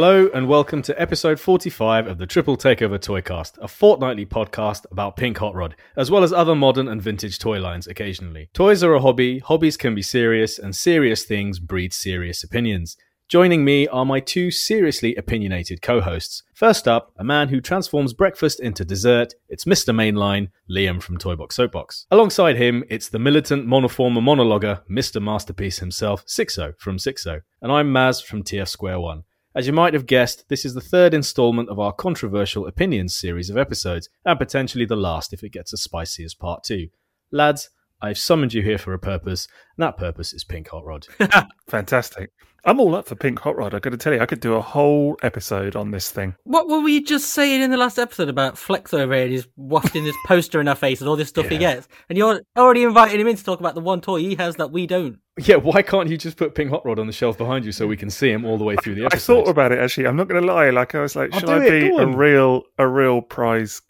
Hello and welcome to episode 45 of the Triple Takeover Toycast, a fortnightly podcast about Pink Hot Rod, as well as other modern and vintage toy lines occasionally. Toys are a hobby, hobbies can be serious, and serious things breed serious opinions. Joining me are my two seriously opinionated co-hosts. First up, a man who transforms breakfast into dessert, it's Mr. Mainline, Liam from Toybox Soapbox. Alongside him, it's the militant monoformer monologuer, Mr. Masterpiece himself, 6o from 6o, and I'm Maz from TF Square One. As you might have guessed, this is the third installment of our controversial opinions series of episodes, and potentially the last if it gets as spicy as part two. Lads, I've summoned you here for a purpose, and that purpose is Pink Hot Rod. Fantastic. I'm all up for Pink Hot Rod, I've got to tell you. I could do a whole episode on this thing. What were we just saying in the last episode about Flex over here and he's wafting this poster in our face and all this stuff he gets? And you're already inviting him in to talk about the one toy he has that we don't. Yeah, why can't you just put Pink Hot Rod on the shelf behind you so we can see him all the way through the episode? I thought about it, actually. I'm not going to lie. Like, I was like, should I be a real prize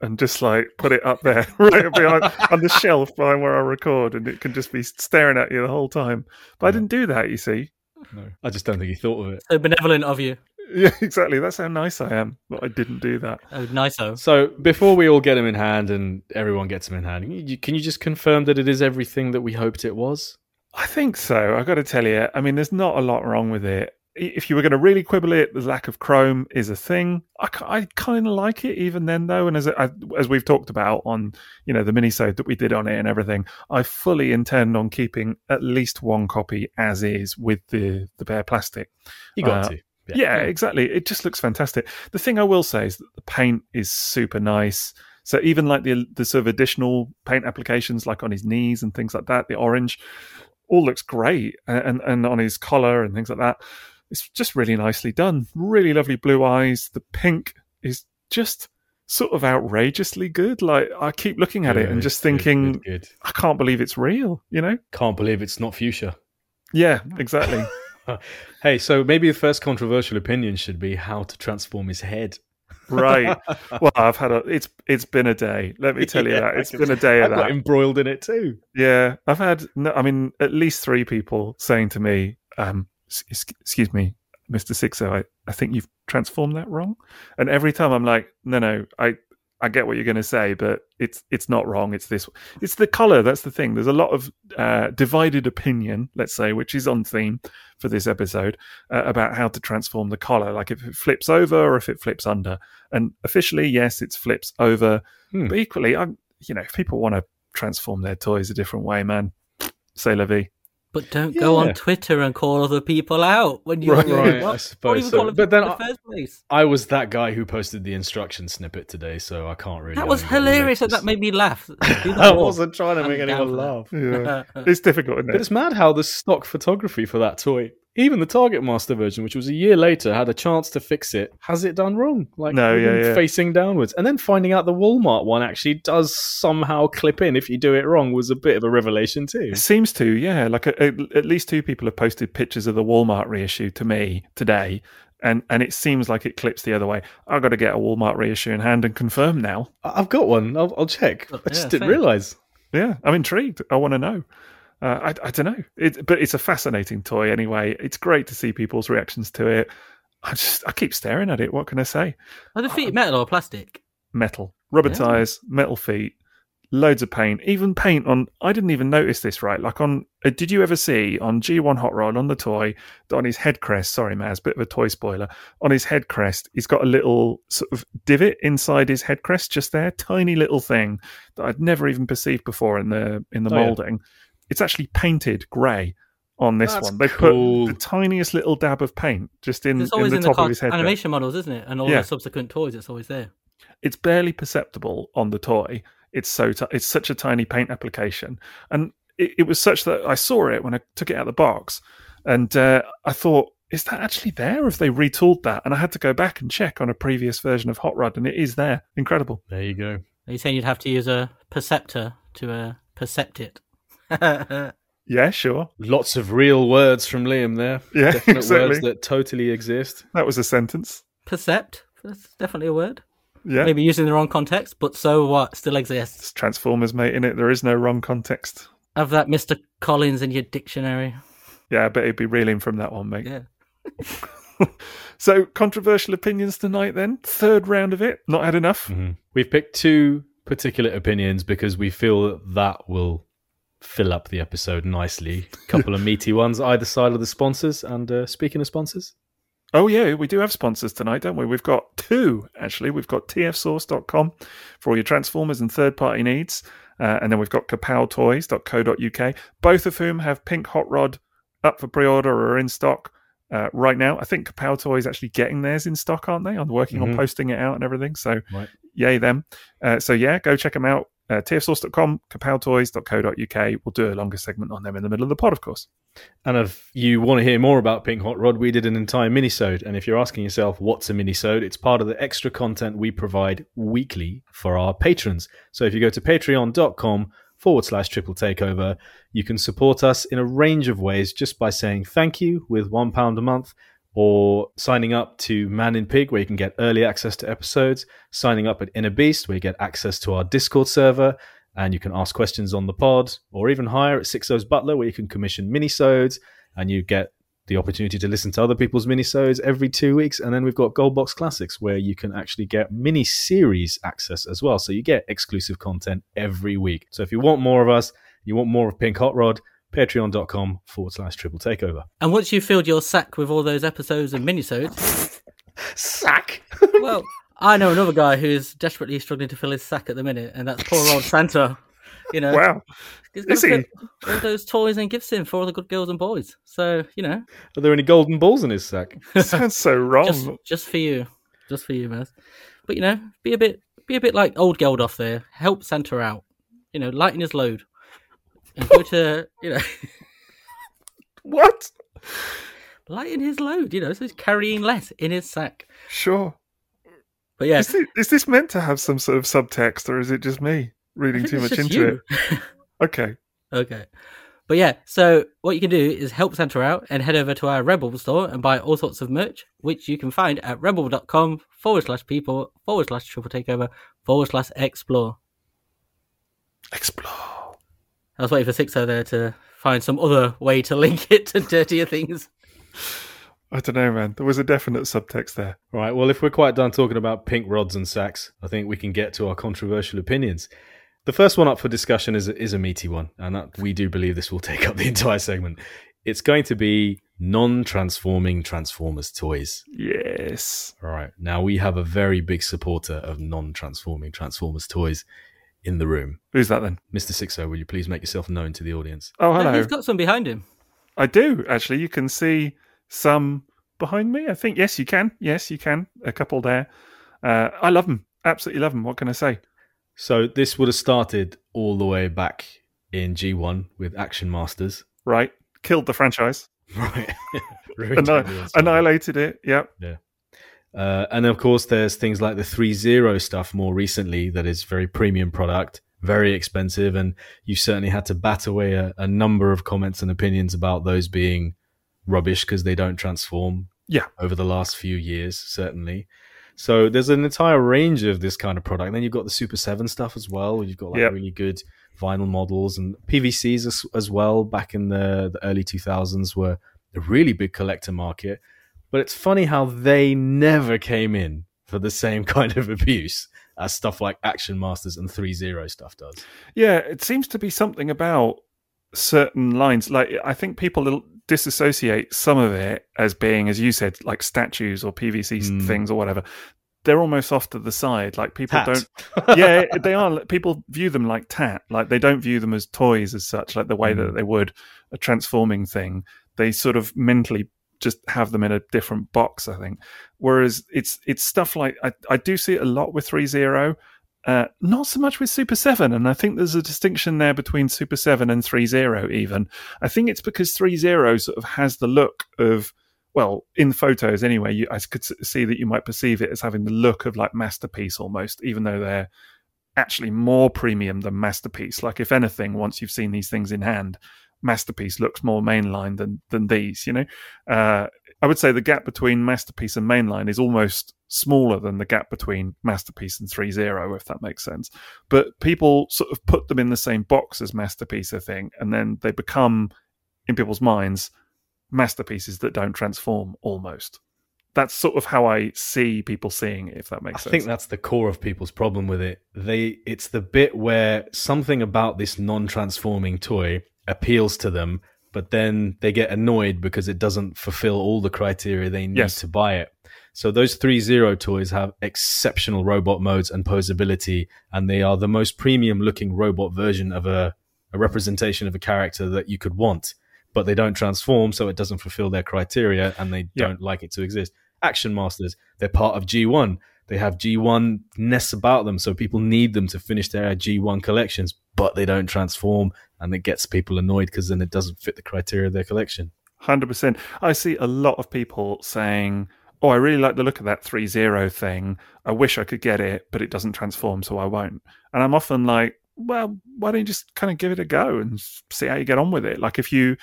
and just like put it up there right behind on the shelf behind where I record, and it can just be staring at you the whole time? But I didn't do that, you see. No, I just don't think he thought of it. So benevolent of you. Yeah, exactly. That's how nice I am. But I didn't do that. Oh, nice-o. So before we all get him in hand and everyone gets him in hand, can you just confirm that it is everything that we hoped it was? I think so. I've got to tell you, I mean, there's not a lot wrong with it. If you were going to really quibble it, the lack of chrome is a thing. I kind of like it even then, though. And as we've talked about on, you know, the minisode that we did on it and everything, I fully intend on keeping at least one copy as is with the bare plastic. You got to. Yeah, exactly. It just looks fantastic. The thing I will say is that the paint is super nice. So even like the sort of additional paint applications, like on his knees and things like that, the orange, all looks great. And on his collar and things like that. It's just really nicely done. Really lovely blue eyes. The pink is just sort of outrageously good. Like, I keep looking at it and just thinking, good. I can't believe it's real, you know? Can't believe it's not fuchsia. Yeah, exactly. Hey, so maybe the first controversial opinion should be how to transform his head. Right. Well, I've had it's been a day. Let me tell you that. It's been a day of that. I got embroiled in it too. Yeah. I've had, at least three people saying to me, excuse me, Mr. 6o, I think you've transformed that wrong. And every time I'm like, no, I get what you're going to say, but it's not wrong. It's this. It's the colour. That's the thing. There's a lot of divided opinion, let's say, which is on theme for this episode, about how to transform the collar. Like if it flips over or if it flips under. And officially, yes, it flips over. But equally, if people want to transform their toys a different way, man, c'est la vie. But don't go on Twitter and call other people out when you I suppose so. But then I was that guy who posted the instruction snippet today, so I can't really. That was hilarious, and that made me laugh. I wasn't trying to make anyone laugh. Yeah. It's difficult, isn't it? But it's mad how the stock photography for that toy, even the Target Master version, which was a year later, had a chance to fix it. Has it done wrong? Like facing downwards. And then finding out the Walmart one actually does somehow clip in if you do it wrong was a bit of a revelation too. It seems to, yeah. Like at least two people have posted pictures of the Walmart reissue to me today. And it seems like it clips the other way. I've got to get a Walmart reissue in hand and confirm now. I've got one. I'll check. But, I just didn't realise. Yeah, I'm intrigued. I want to know. I don't know, but it's a fascinating toy anyway. It's great to see people's reactions to it. I keep staring at it. What can I say? Are the feet metal or plastic? Metal. Rubber tires, metal feet, loads of paint. Even paint on, I didn't even notice this, right? Like on, did you ever see on G1 Hot Rod, on the toy, on his head crest, sorry Maz, bit of a toy spoiler, on his head crest, he's got a little sort of divot inside his head crest just there, tiny little thing that I'd never even perceived before in the moulding. Yeah. It's actually painted grey on this one. They put the tiniest little dab of paint just in the top of his head. Animation models, isn't it? And all the subsequent toys, it's always there. It's barely perceptible on the toy. It's it's such a tiny paint application, and it was such that I saw it when I took it out of the box, and I thought, is that actually there? Or have they retooled that? And I had to go back and check on a previous version of Hot Rod, and it is there. Incredible. There you go. Are you saying you'd have to use a perceptor to percept it? Yeah, sure. Lots of real words from Liam there. Yeah, definite exactly. Words that totally exist. That was a sentence. Percept. That's definitely a word. Yeah. Maybe using the wrong context, but so what? Still exists. It's Transformers, mate, in it. There is no wrong context. Have that Mr. Collins in your dictionary. Yeah, I bet he'd be reeling from that one, mate. Yeah. So, controversial opinions tonight then. Third round of it. Not had enough. Mm-hmm. We've picked two particular opinions because we feel that will fill up the episode nicely. A couple of meaty ones either side of the sponsors. And speaking of sponsors... Oh, yeah, we do have sponsors tonight, don't we? We've got two, actually. We've got tfsource.com for all your Transformers and third-party needs. And then we've got kapowtoys.co.uk, both of whom have Pink Hot Rod up for pre-order or in stock right now. I think Kapow Toys actually getting theirs in stock, aren't they? I'm working on posting it out and everything. So, yay them. So, yeah, go check them out. tfsource.com, kapowtoys.co.uk. We'll do a longer segment on them in the middle of the pod, of course. And if you want to hear more about Pink Hot Rod, we did an entire minisode. And if you're asking yourself, what's a minisode? It's part of the extra content we provide weekly for our patrons. So if you go to patreon.com/triple takeover, you can support us in a range of ways just by saying thank you with £1 a month, or signing up to Man in Pig, where you can get early access to episodes, signing up at Inner Beast, where you get access to our Discord server, and you can ask questions on the pod, or even higher at Six O's Butler, where you can commission minisodes, and you get the opportunity to listen to other people's minisodes every 2 weeks. And then we've got Goldbox Classics, where you can actually get mini-series access as well, so you get exclusive content every week. So if you want more of us, you want more of Pink Hot Rod, patreon.com/triple takeover. And once you've filled your sack with all those episodes and minisodes... Sack? Well, I know another guy who's desperately struggling to fill his sack at the minute, and that's poor old Santa. You know, wow. He's got to put all those toys and gifts in for all the good girls and boys. So, you know... Are there any golden balls in his sack? Sounds so wrong. Just for you. Just for you, Maz. But, you know, be a bit like old Geldof there. Help Santa out. You know, lighten his load. And go to, you know... What? Lighten his load, you know, so he's carrying less in his sack. Sure. But yeah. Is this meant to have some sort of subtext, or is it just me reading too much into it? Okay. But yeah, so what you can do is help Santa out and head over to our Rebel store and buy all sorts of merch, which you can find at rebel.com/people/triple takeover/explore. Explore. I was waiting for Sixo there to find some other way to link it to dirtier things. I don't know, man. There was a definite subtext there. Right, well, if we're quite done talking about pink rods and sacks, I think we can get to our controversial opinions. The first one up for discussion is a meaty one, and that, we do believe this will take up the entire segment. It's going to be non-transforming Transformers toys. Yes. All right. Now, we have a very big supporter of non-transforming Transformers toys in the room. Who's that then? Mr. Sixo, will you please make yourself known to the audience? Oh, hello. He's got some behind him. I do, actually. You can see some behind me, I think. Yes, you can. A couple there. I love them. Absolutely love them. What can I say? So this would have started all the way back in G1 with Action Masters. Right. Killed the franchise. Right. Annihilated it. Yep. Yeah. And of course, there's things like the 3.0 stuff more recently that is very premium product, very expensive, and you certainly had to bat away a number of comments and opinions about those being rubbish because they don't transform over the last few years, certainly. So there's an entire range of this kind of product. And then you've got the Super7 stuff as well. You've got really good vinyl models and PVCs as well back in the early 2000s were a really big collector market. But it's funny how they never came in for the same kind of abuse as stuff like Action Masters and 3.0 stuff does. Yeah, it seems to be something about certain lines. Like, I think people disassociate some of it as being, as you said, like statues or PVC things or whatever. They're almost off to the side. Like, people don't... Yeah, they are. People view them like tat. Like, they don't view them as toys as such, like the way that they would a transforming thing. They sort of mentally... just have them in a different box, I think. Whereas it's stuff like I do see it a lot with 3.0, not so much with Super 7, and I think there's a distinction there between Super 7 and 3.0 even. I think it's because 3.0 sort of has the look of, well, in photos anyway, I could see that you might perceive it as having the look of like Masterpiece almost, even though they're actually more premium than Masterpiece. Like, if anything, once you've seen these things in hand, Masterpiece looks more mainline than these, you know. I would say the gap between Masterpiece and Mainline is almost smaller than the gap between Masterpiece and 3.0, if that makes sense. But people sort of put them in the same box as Masterpiece, I think, and then they become, in people's minds, masterpieces that don't transform almost. That's sort of how I see people seeing it, if that makes sense. I think that's the core of people's problem with it. It's the bit where something about this non-transforming toy appeals to them, but then they get annoyed because it doesn't fulfill all the criteria they need to buy it. So those 3.0 toys have exceptional robot modes and posability, and they are the most premium-looking robot version of a representation of a character that you could want. But they don't transform, so it doesn't fulfill their criteria, and they don't like it to exist. Action Masters, they're part of G1. They have G1-ness about them, so people need them to finish their G1 collections, but they don't transform, and it gets people annoyed because then it doesn't fit the criteria of their collection. 100%. I see a lot of people saying, oh, I really like the look of that 3.0 thing. I wish I could get it, but it doesn't transform, so I won't. And I'm often like, well, why don't you just kind of give it a go and see how you get on with it? Like if you,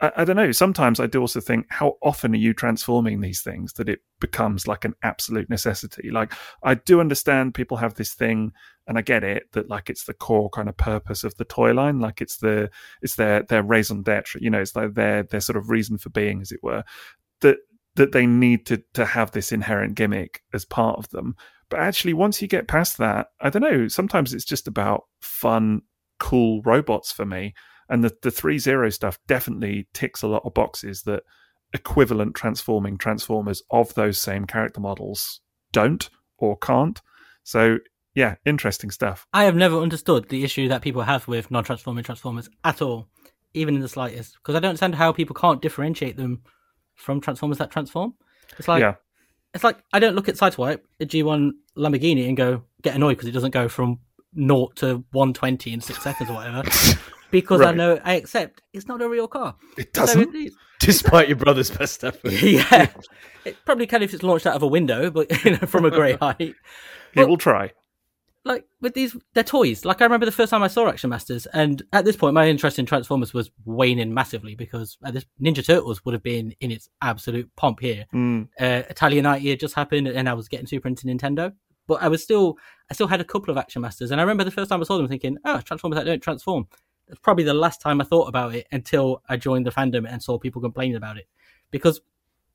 I don't know, sometimes I do also think, how often are you transforming these things that it becomes like an absolute necessity? Like I do understand people have this thing, and I get it, that like it's the core kind of purpose of the toy line. Like it's their raison d'etre, you know, it's like their sort of reason for being, as it were, that they need to have this inherent gimmick as part of them. But actually, once you get past that, I don't know, sometimes it's just about fun, cool robots for me. And the 3.0 stuff definitely ticks a lot of boxes that equivalent transforming Transformers of those same character models don't or can't. So, yeah, interesting stuff. I have never understood the issue that people have with non-transforming Transformers at all, even in the slightest, because I don't understand how people can't differentiate them from Transformers that transform. It's like... Yeah. It's like, I don't look at Sideswipe, a G1 Lamborghini, and go, get annoyed because it doesn't go from 0 to 120 in 6 seconds or whatever. Because right. I know, I accept, it's not a real car. It doesn't? So despite your brother's best effort. Yeah. It probably can if it's launched out of a window, but you know, from a great height. But, he will try. Like, with these, they're toys. Like, I remember the first time I saw Action Masters, and at this point, my interest in Transformers was waning massively because Ninja Turtles would have been in its absolute pomp here. Italianite year just happened, and I was getting super into Nintendo. But I still had a couple of Action Masters, and I remember the first time I saw them thinking, oh, Transformers that don't transform. That's probably the last time I thought about it until I joined the fandom and saw people complaining about it. Because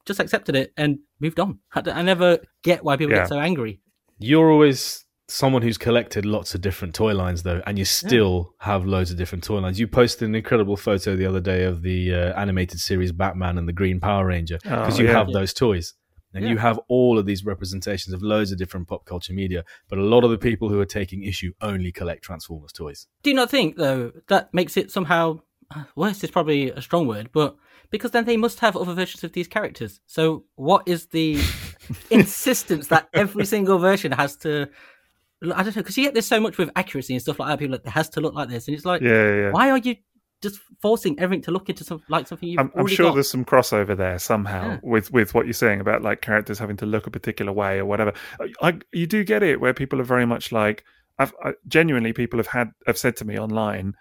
just accepted it and moved on. I never get why people get so angry. You're always... someone who's collected lots of different toy lines, though, and you still have loads of different toy lines. You posted an incredible photo the other day of the animated series Batman and the Green Power Ranger, because you have those toys. And you have all of these representations of loads of different pop culture media, but a lot of the people who are taking issue only collect Transformers toys. Do you not think, though, that makes it somehow... worse is probably a strong word, but because then they must have other versions of these characters. So what is the insistence that every single version has to... I don't know, because you get this so much with accuracy and stuff like that. People are like, it has to look like this, and it's like, why are you just forcing everything to look into something you've already got? I'm sure there's some crossover there somehow with what you're saying about like characters having to look a particular way or whatever. You do get it where people are very much like, genuinely people have said to me online,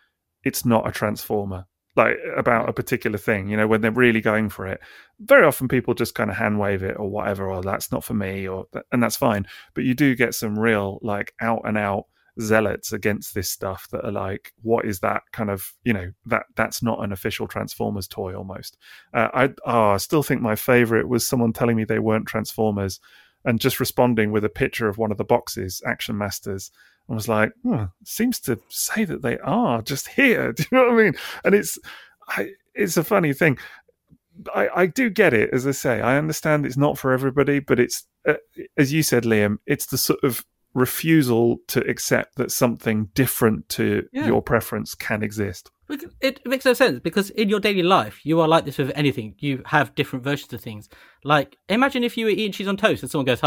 it's not a Transformer. Like about a particular thing, you know, when they're really going for it. Very often people just kind of hand wave it or whatever, or that's not for me, and that's fine. But you do get some real like out and out zealots against this stuff that are like, what is that kind of, you know, that's not an official Transformers toy almost. I still think my favorite was someone telling me they weren't Transformers and just responding with a picture of one of the boxes, Action Masters, and was like, seems to say that they are just here. Do you know what I mean? And it's a funny thing. I do get it, as I say. I understand it's not for everybody, but it's, as you said, Liam, it's the sort of refusal to accept that something different to your preference can exist. It makes no sense, because in your daily life, you are like this with anything. You have different versions of things. Like, imagine if you were eating cheese on toast and someone goes,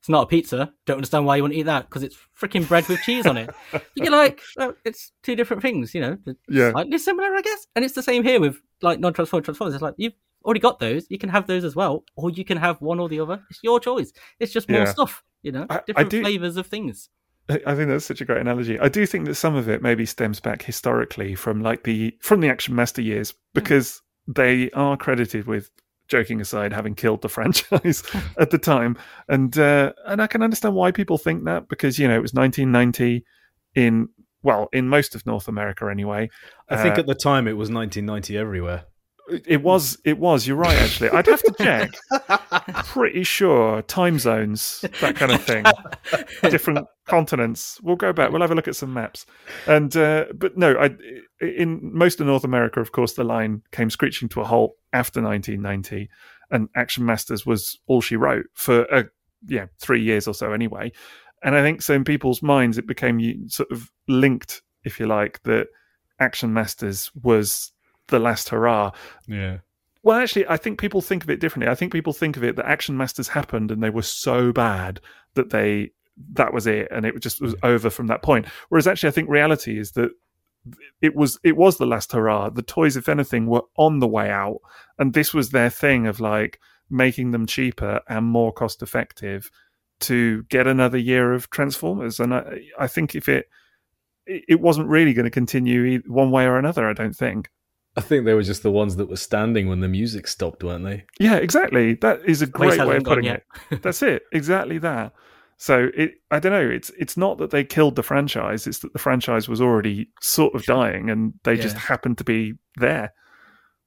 it's not a pizza. Don't understand why you want to eat that, because it's freaking bread with cheese on it. You're like, it's two different things, you know. Slightly similar, I guess. And it's the same here with, like, Transformers. It's like, you've already got those. You can have those as well, or you can have one or the other. It's your choice. It's just more stuff, you know, different flavours of things. I think that's such a great analogy. I do think that some of it maybe stems back historically from like from the Action Master years, because they are credited with, joking aside, having killed the franchise at the time. And I can understand why people think that, because, you know, it was 1990 in most of North America anyway. I think at the time it was 1990 everywhere. It was. You're right, actually. I'd have to check. Pretty sure time zones, that kind of thing, different continents. We'll go back. We'll have a look at some maps. And but no, in most of North America, of course, the line came screeching to a halt after 1990, and Action Masters was all she wrote for 3 years or so, anyway. And I think so in people's minds, it became sort of linked, if you like, that Action Masters was the last hurrah. Yeah. Well, actually, I think people think of it differently. I think people think of it that Action Masters happened and they were so bad that that was it, and it just was over from that point. Whereas actually, I think reality is that it was the last hurrah. The toys, if anything, were on the way out, and this was their thing of like making them cheaper and more cost effective to get another year of Transformers. And I think if it wasn't really going to continue one way or another, I don't think. I think they were just the ones that were standing when the music stopped, weren't they? Yeah, exactly. That is a great way of putting it. That's it. Exactly that. So I don't know. It's not that they killed the franchise. It's that the franchise was already sort of dying and they just happened to be there.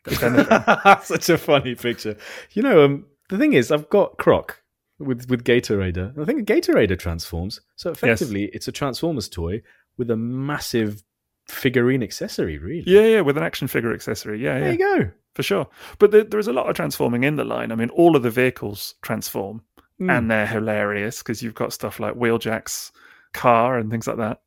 Such a funny picture. You know, the thing is, I've got Croc with Gatorade. I think Gatorade transforms. So effectively, it's a Transformers toy with a massive figurine accessory, really. Yeah, with an action figure accessory. Yeah, there you go. For sure. But there is a lot of transforming in the line. I mean, all of the vehicles transform, and they're hilarious because you've got stuff like Wheeljack's car and things like that.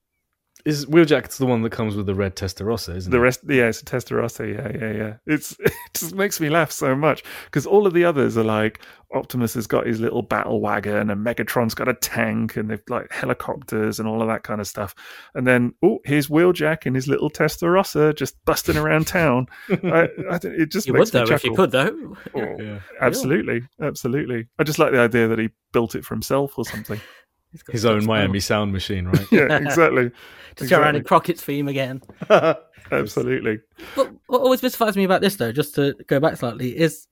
Is Wheeljack's the one that comes with the red Testarossa, isn't it? It's a Testarossa. Yeah. It just makes me laugh so much because all of the others are like Optimus has got his little battle wagon and Megatron's got a tank and they've like helicopters and all of that kind of stuff. And then here's Wheeljack and his little Testarossa just busting around town. It just you makes would me though chuckle. If you could though. Oh, yeah. Absolutely. I just like the idea that he built it for himself or something. His own Miami sound machine, right? Yeah, exactly. Just go around in Crockett's theme again. Absolutely. But what always mystifies me about this, though, just to go back slightly, is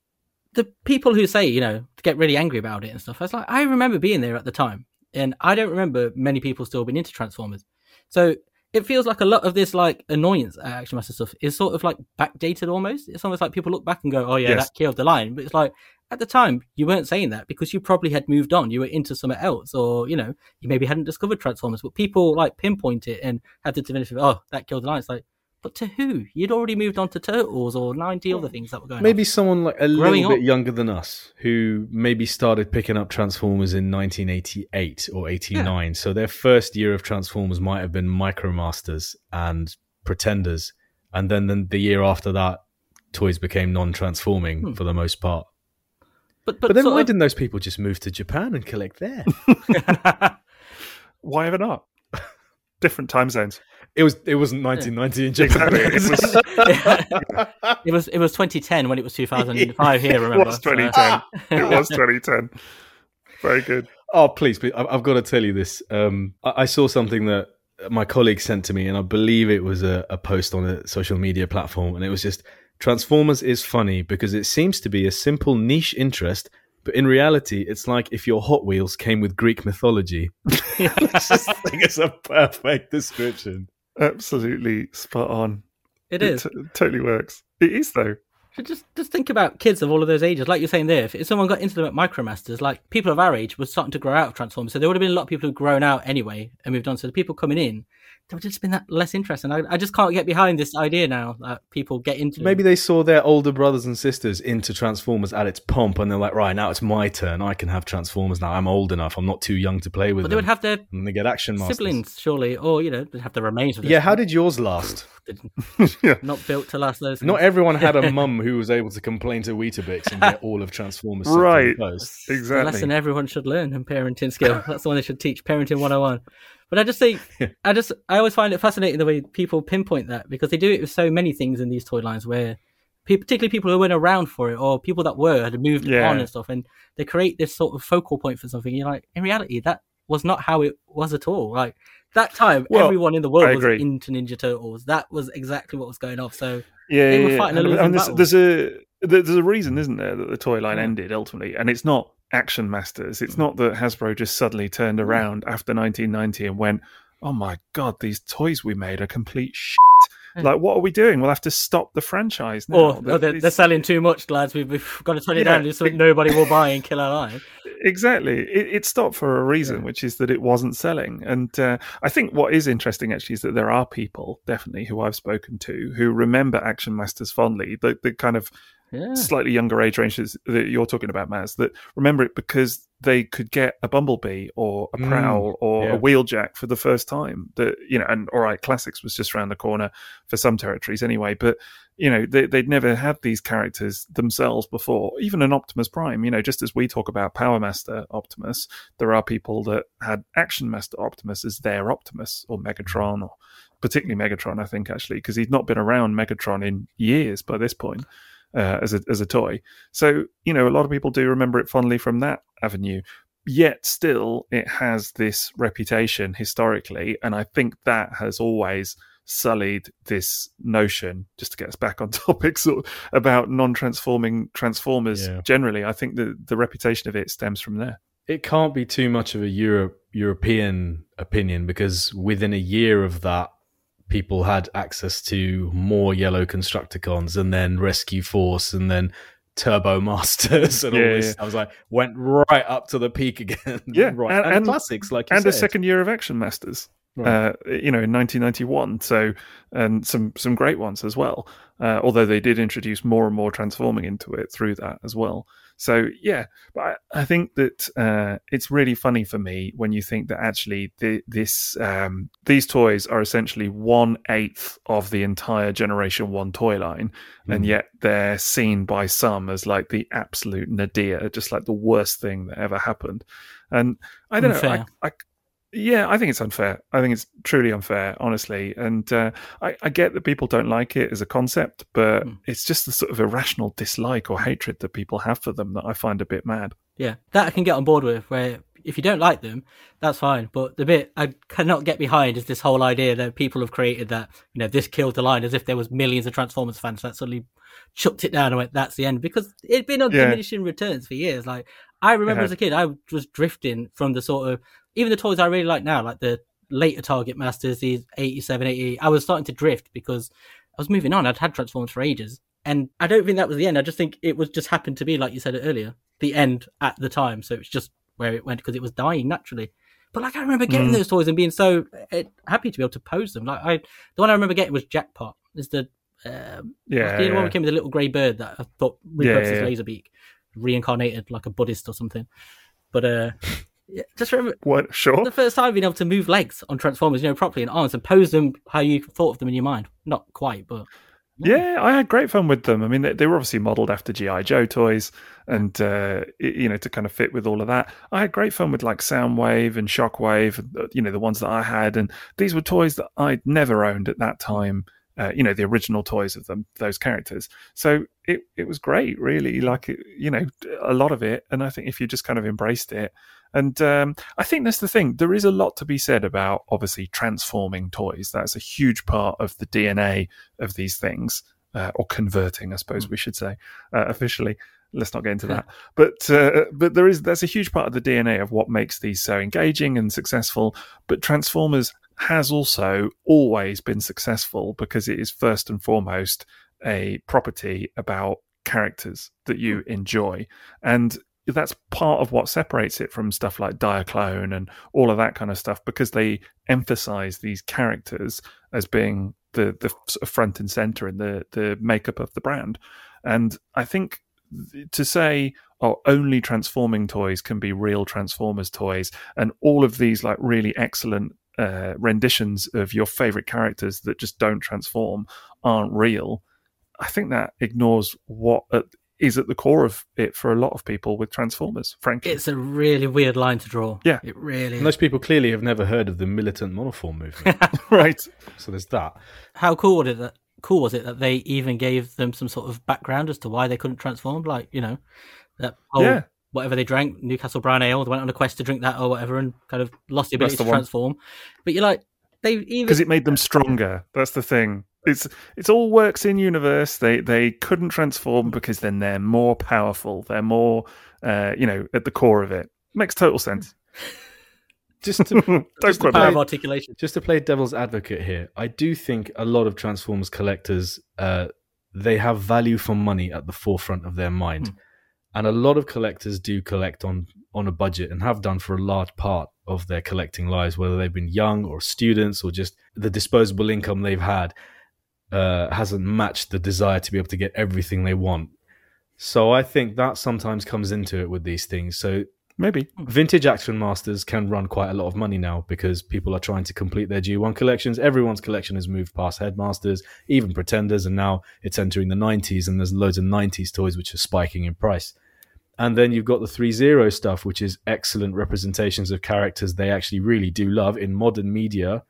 the people who say, you know, get really angry about it and stuff. I was like, I remember being there at the time, and I don't remember many people still being into Transformers. So it feels like a lot of this, like, annoyance at Action Master stuff is sort of, like, backdated almost. It's almost like people look back and go, oh, yeah, that killed the line. But it's like, at the time, you weren't saying that because you probably had moved on. You were into something else, or, you know, you maybe hadn't discovered Transformers. But people, like, pinpoint it and had to diminish it. Oh, that killed the line. It's like, but to who? You'd already moved on to Turtles or 90 other things that were going on. Maybe someone like a little bit younger than us who maybe started picking up Transformers in 1988 or 89. Yeah. So their first year of Transformers might have been MicroMasters and Pretenders. And then the year after that, toys became non-transforming for the most part. But then why didn't those people just move to Japan and collect there? Why ever not? Different time zones. It wasn't 1990 in Japan. It was 2010 when it was 2005 here, remember? It was 2010. Very good. Oh, please. I've got to tell you this. I saw something that my colleague sent to me, and I believe it was a post on a social media platform, and it was just... Transformers is funny because it seems to be a simple niche interest, but in reality, it's like if your Hot Wheels came with Greek mythology. I just think it's a perfect description. Absolutely spot on. It is. Totally works. It is, though. Just think about kids of all of those ages. Like you're saying there, if someone got into them at MicroMasters, like people of our age were starting to grow out of Transformers, so there would have been a lot of people who've grown out anyway and moved on. So the people coming in, there would have just been that less interest. And I just can't get behind this idea now that people get into. Maybe they saw their older brothers and sisters into Transformers at its pomp, and they're like, right, now it's my turn. I can have Transformers now. I'm old enough. I'm not too young to play with them. But they would have their and they get Action Masters. Siblings, surely, or, you know, they'd have the remains of this. Yeah, how did yours last? Not built to last those things. Not everyone had a mum who was able to complain to Weetabix and get all of Transformers. Right, exactly. A lesson everyone should learn in parenting skill. That's the one they should teach, Parenting 101. But I just think, I always find it fascinating the way people pinpoint that, because they do it with so many things in these toy lines where, particularly people who weren't around for it or people that were had moved on and stuff, and they create this sort of focal point for something. You're like, in reality, that was not how it was at all. Like, that time, everyone in the world was into Ninja Turtles. That was exactly what was going on. So they were fighting a losing battle. There's a reason, isn't there, that the toy line ended ultimately, and it's not Action Masters. It's not that Hasbro just suddenly turned around after 1990 and went, "Oh my God, these toys we made are complete shit." Like, what are we doing? We'll have to stop the franchise now. Or they're selling too much, lads. We've got to turn it down so nobody will buy and kill our eye. Exactly. It stopped for a reason, which is that it wasn't selling. And I think what is interesting, actually, is that there are people, definitely, who I've spoken to who remember Action Masters fondly, the kind of slightly younger age ranges that you're talking about, Maz, that remember it because they could get a Bumblebee or a Prowl or a Wheeljack for the first time. That, you know, and all right, Classics was just around the corner for some territories anyway, but you know, they'd never had these characters themselves before. Even an Optimus Prime, you know, just as we talk about Power Master Optimus, there are people that had Action Master Optimus as their Optimus, or Megatron, or particularly Megatron, I think, actually, because he'd not been around Megatron in years by this point. As a toy. So, you know, a lot of people do remember it fondly from that avenue, yet still it has this reputation historically, and I think that has always sullied this notion, just to get us back on topic, sort of, about non-transforming Transformers generally. I think the reputation of it stems from there. It can't be too much of a European opinion, because within a year of that, people had access to more yellow Constructicons, and then Rescue Force, and then Turbo Masters, and all this. I was like, went right up to the peak again. Yeah, right. And Classics, like you said. And a second year of Action Masters, you know, in 1991. So, and some great ones as well. Although they did introduce more and more transforming into it through that as well. So, yeah, but I think that it's really funny for me when you think that actually these toys are essentially 1/8 of the entire Generation 1 toy line, and yet they're seen by some as like the absolute nadir, just like the worst thing that ever happened. And I don't know. Yeah, I think it's unfair. I think it's truly unfair, honestly. And I get that people don't like it as a concept, but it's just the sort of irrational dislike or hatred that people have for them that I find a bit mad. Yeah, that I can get on board with, where if you don't like them, that's fine. But the bit I cannot get behind is this whole idea that people have created that, you know, this killed the line, as if there was millions of Transformers fans that suddenly chucked it down and went, that's the end. Because it'd been on diminishing returns for years. Like, I remember as a kid, I was drifting from the sort of, even the toys I really like now, like the later Target Masters, these 87, 88, I was starting to drift because I was moving on. I'd had Transformers for ages. And I don't think that was the end. I just think it was just happened to be, like you said earlier, the end at the time. So it's just where it went because it was dying naturally. But like, I remember getting those toys and being so happy to be able to pose them. Like, the one I remember getting was Jackpot. It's the one that came with a little grey bird that I thought repurposed his Laserbeak, reincarnated like a Buddhist or something. But yeah, just remember the first time being able to move legs on Transformers, you know, properly, and arms, and pose them how you thought of them in your mind. Not quite, but... Yeah, I had great fun with them. I mean, they were obviously modelled after G.I. Joe toys, and, you know, to kind of fit with all of that. I had great fun with, like, Soundwave and Shockwave, you know, the ones that I had. And these were toys that I'd never owned at that time, you know, the original toys of them, those characters. So it was great, really, like, you know, a lot of it. And I think if you just kind of embraced it, and I think that's the thing. There is a lot to be said about, obviously, transforming toys. That's a huge part of the DNA of these things, or converting, I suppose we should say, officially. Let's not get into that. But that's a huge part of the DNA of what makes these so engaging and successful. But Transformers has also always been successful because it is first and foremost a property about characters that you enjoy. And that's part of what separates it from stuff like Diaclone and all of that kind of stuff, because they emphasize these characters as being the front and center in the makeup of the brand. And I think to say, oh, only transforming toys can be real Transformers toys, and all of these like really excellent renditions of your favorite characters that just don't transform aren't real, I think that ignores what is at the core of it for a lot of people with Transformers, frankly. It's a really weird line to draw. Yeah. It really is. And those people clearly have never heard of the militant monoform movement. Right. So there's that. How cool was it that they even gave them some sort of background as to why they couldn't transform? Like, you know, that whole whatever they drank, Newcastle Brown Ale, they went on a quest to drink that or whatever and kind of lost the ability to transform. But you're like, they even... Because it made them stronger. That's the thing. It's all works in universe. They couldn't transform because then they're more powerful. They're more, you know, at the core of it. Makes total sense. just to just the power of articulation. Just to play devil's advocate here, I do think a lot of Transformers collectors they have value for money at the forefront of their mind, and a lot of collectors do collect on a budget and have done for a large part of their collecting lives, whether they've been young or students or just the disposable income they've had hasn't matched the desire to be able to get everything they want. So I think that sometimes comes into it with these things. So maybe vintage Action Masters can run quite a lot of money now because people are trying to complete their G1 collections. Everyone's collection has moved past Headmasters, even Pretenders, and now it's entering the 90s, and there's loads of 90s toys which are spiking in price. And then you've got the 3.0 stuff, which is excellent representations of characters they actually really do love in modern media.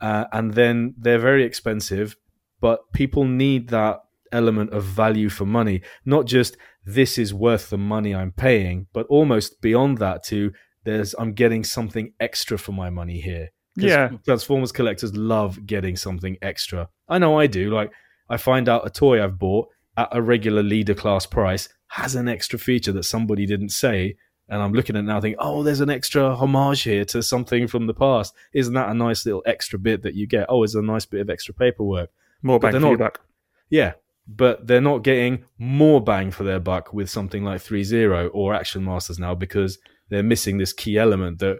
And then they're very expensive, but people need that element of value for money. Not just this is worth the money I'm paying, but almost beyond that too, there's I'm getting something extra for my money here. Yeah. Transformers collectors love getting something extra. I know I do. Like, I find out a toy I've bought at a regular leader class price has an extra feature that somebody didn't say, and I'm looking at it now thinking, oh, there's an extra homage here to something from the past. Isn't that a nice little extra bit that you get? Oh, it's a nice bit of extra paperwork. More bang for your buck. Yeah. But they're not getting more bang for their buck with something like 3.0 or Action Masters now, because they're missing this key element that,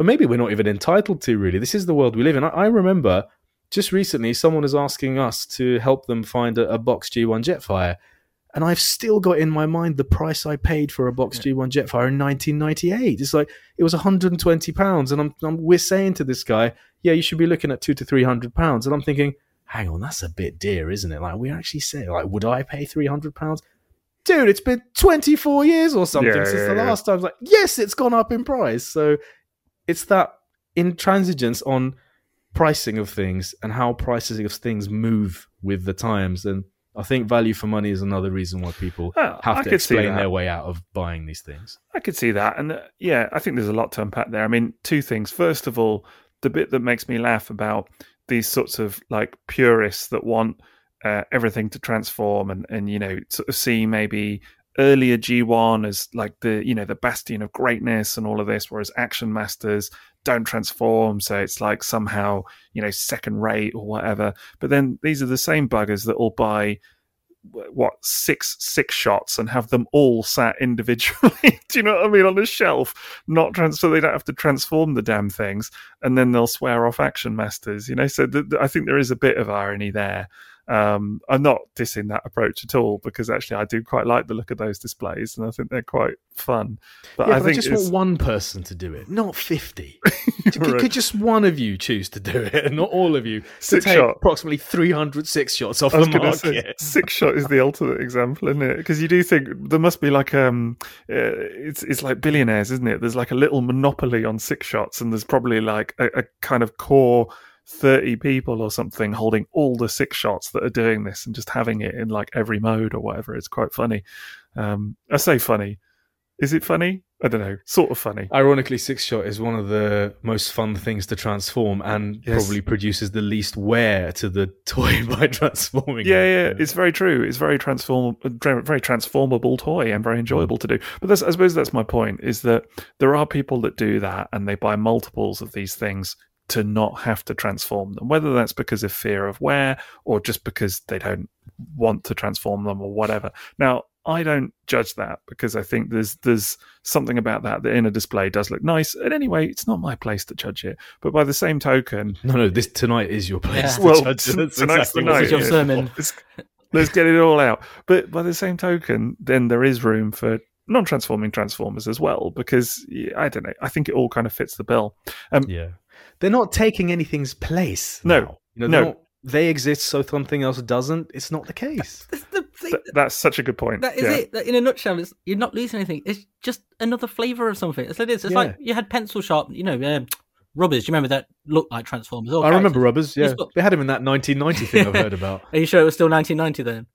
or maybe we're not even entitled to, really. This is the world we live in. I remember just recently someone was asking us to help them find a box G1 Jetfire, and I've still got in my mind the price I paid for a box G1 Jetfire in 1998. It's like, it was £120, and we're saying to this guy, yeah, you should be looking at £200 to £300, and I'm thinking, hang on, that's a bit dear, isn't it? Like, we actually say, like, would I pay £300? Dude, it's been 24 years or something since the last time. Like, yes, it's gone up in price. So it's that intransigence on pricing of things and how prices of things move with the times. And I think value for money is another reason why people have to explain their way out of buying these things. I could see that. And yeah, I think there's a lot to unpack there. I mean, two things. First of all, the bit that makes me laugh about these sorts of like purists that want everything to transform and you know, sort of see maybe earlier G1 as like the, you know, the bastion of greatness and all of this, whereas Action Masters don't transform, so it's like somehow, you know, second rate or whatever. But then these are the same buggers that all buy what, six shots and have them all sat individually do you know what I mean, on the shelf, so they don't have to transform the damn things, and then they'll swear off Action Masters, you know. So I think there is a bit of irony there. I'm not dissing that approach at all, because actually I do quite like the look of those displays and I think they're quite fun, but I want one person to do it, not 50. Could just one of you choose to do it and not all of you? Take approximately 300 six shots off the market. Six shot is the ultimate example, isn't it? Because you do think there must be like it's like billionaires, isn't it? There's like a little monopoly on six shots, and there's probably like a kind of core 30 people or something holding all the six shots that are doing this and just having it in like every mode or whatever. It's quite funny. I say funny. Is it funny? I don't know. Sort of funny. Ironically, six shot is one of the most fun things to transform, and probably produces the least wear to the toy by transforming. Yeah, it's very true. It's very transformable toy and very enjoyable to do. But I suppose that's my point: is that there are people that do that and they buy multiples of these things to not have to transform them, whether that's because of fear of wear or just because they don't want to transform them or whatever. Now, I don't judge that, because I think there's something about that in a display does look nice. And anyway, it's not my place to judge it. But by the same token... No, this tonight is your place to judge it. Tonight's the night. This is your sermon. Let's get it all out. But by the same token, then there is room for non-transforming Transformers as well, because, I don't know, I think it all kind of fits the bill. They're not taking anything's place. No. You know, they exist so something else doesn't. It's not the case. That's such a good point. That is it. That, in a nutshell, you're not losing anything. It's just another flavour of something. It's like this. It's like you had pencil sharp, you know, rubbers. Do you remember that looked like Transformers? I remember rubbers, yeah. They had them in that 1990 thing I've heard about. Are you sure it was still 1990 then?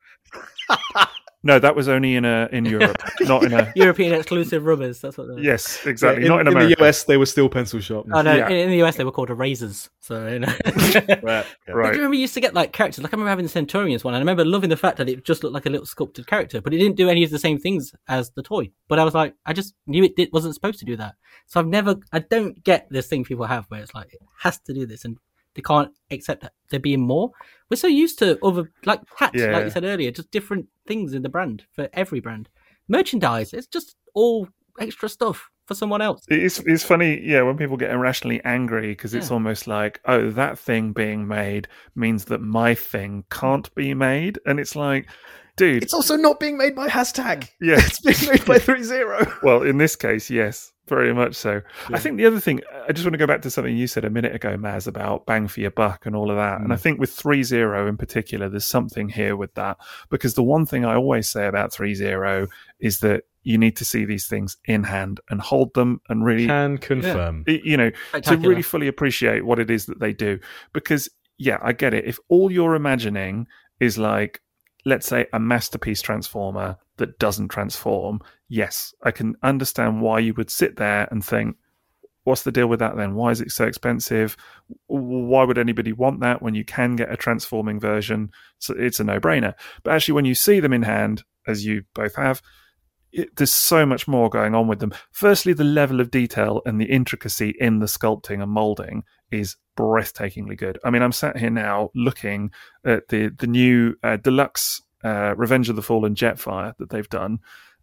No, that was only in Europe, not in a European exclusive rubbers. That's what. They were. Yes, exactly. Yeah, not in America. In the US, they were still pencil sharpeners. Oh no, yeah. In the US, they were called erasers. So you know. Right. But I remember we used to get like characters. Like I remember having the Centurions one, and I remember loving the fact that it just looked like a little sculpted character, but it didn't do any of the same things as the toy. But I was like, I just knew it wasn't supposed to do that. So I don't get this thing people have where it's like it has to do this and. They can't accept that there being more. We're so used to other, like hats, yeah. Like you said earlier, just different things in the brand for every brand. Merchandise, it's just all extra stuff for someone else. It's funny, yeah, when people get irrationally angry because it's almost like, oh, that thing being made means that my thing can't be made. And it's like... Dude, it's also not being made by hashtag. Yeah, it's being made by 3.0. Well, in this case, yes, very much so. Yeah. I think the other thing, I just want to go back to something you said a minute ago, Maz, about bang for your buck and all of that. Mm. And I think with 3.0 in particular, there's something here with that. Because the one thing I always say about 3.0 is that you need to see these things in hand and hold them and really... Can confirm. You know, to really fully appreciate what it is that they do. Because, yeah, I get it. If all you're imagining is like, let's say a Masterpiece transformer that doesn't transform, yes, I can understand why you would sit there and think, what's the deal with that then? Why is it so expensive? Why would anybody want that when you can get a transforming version? So it's a no-brainer. But actually, when you see them in hand, as you both have, there's so much more going on with them. Firstly, the level of detail and the intricacy in the sculpting and moulding is breathtakingly good. I mean, I'm sat here now looking at the new deluxe Revenge of the Fallen Jetfire that they've done,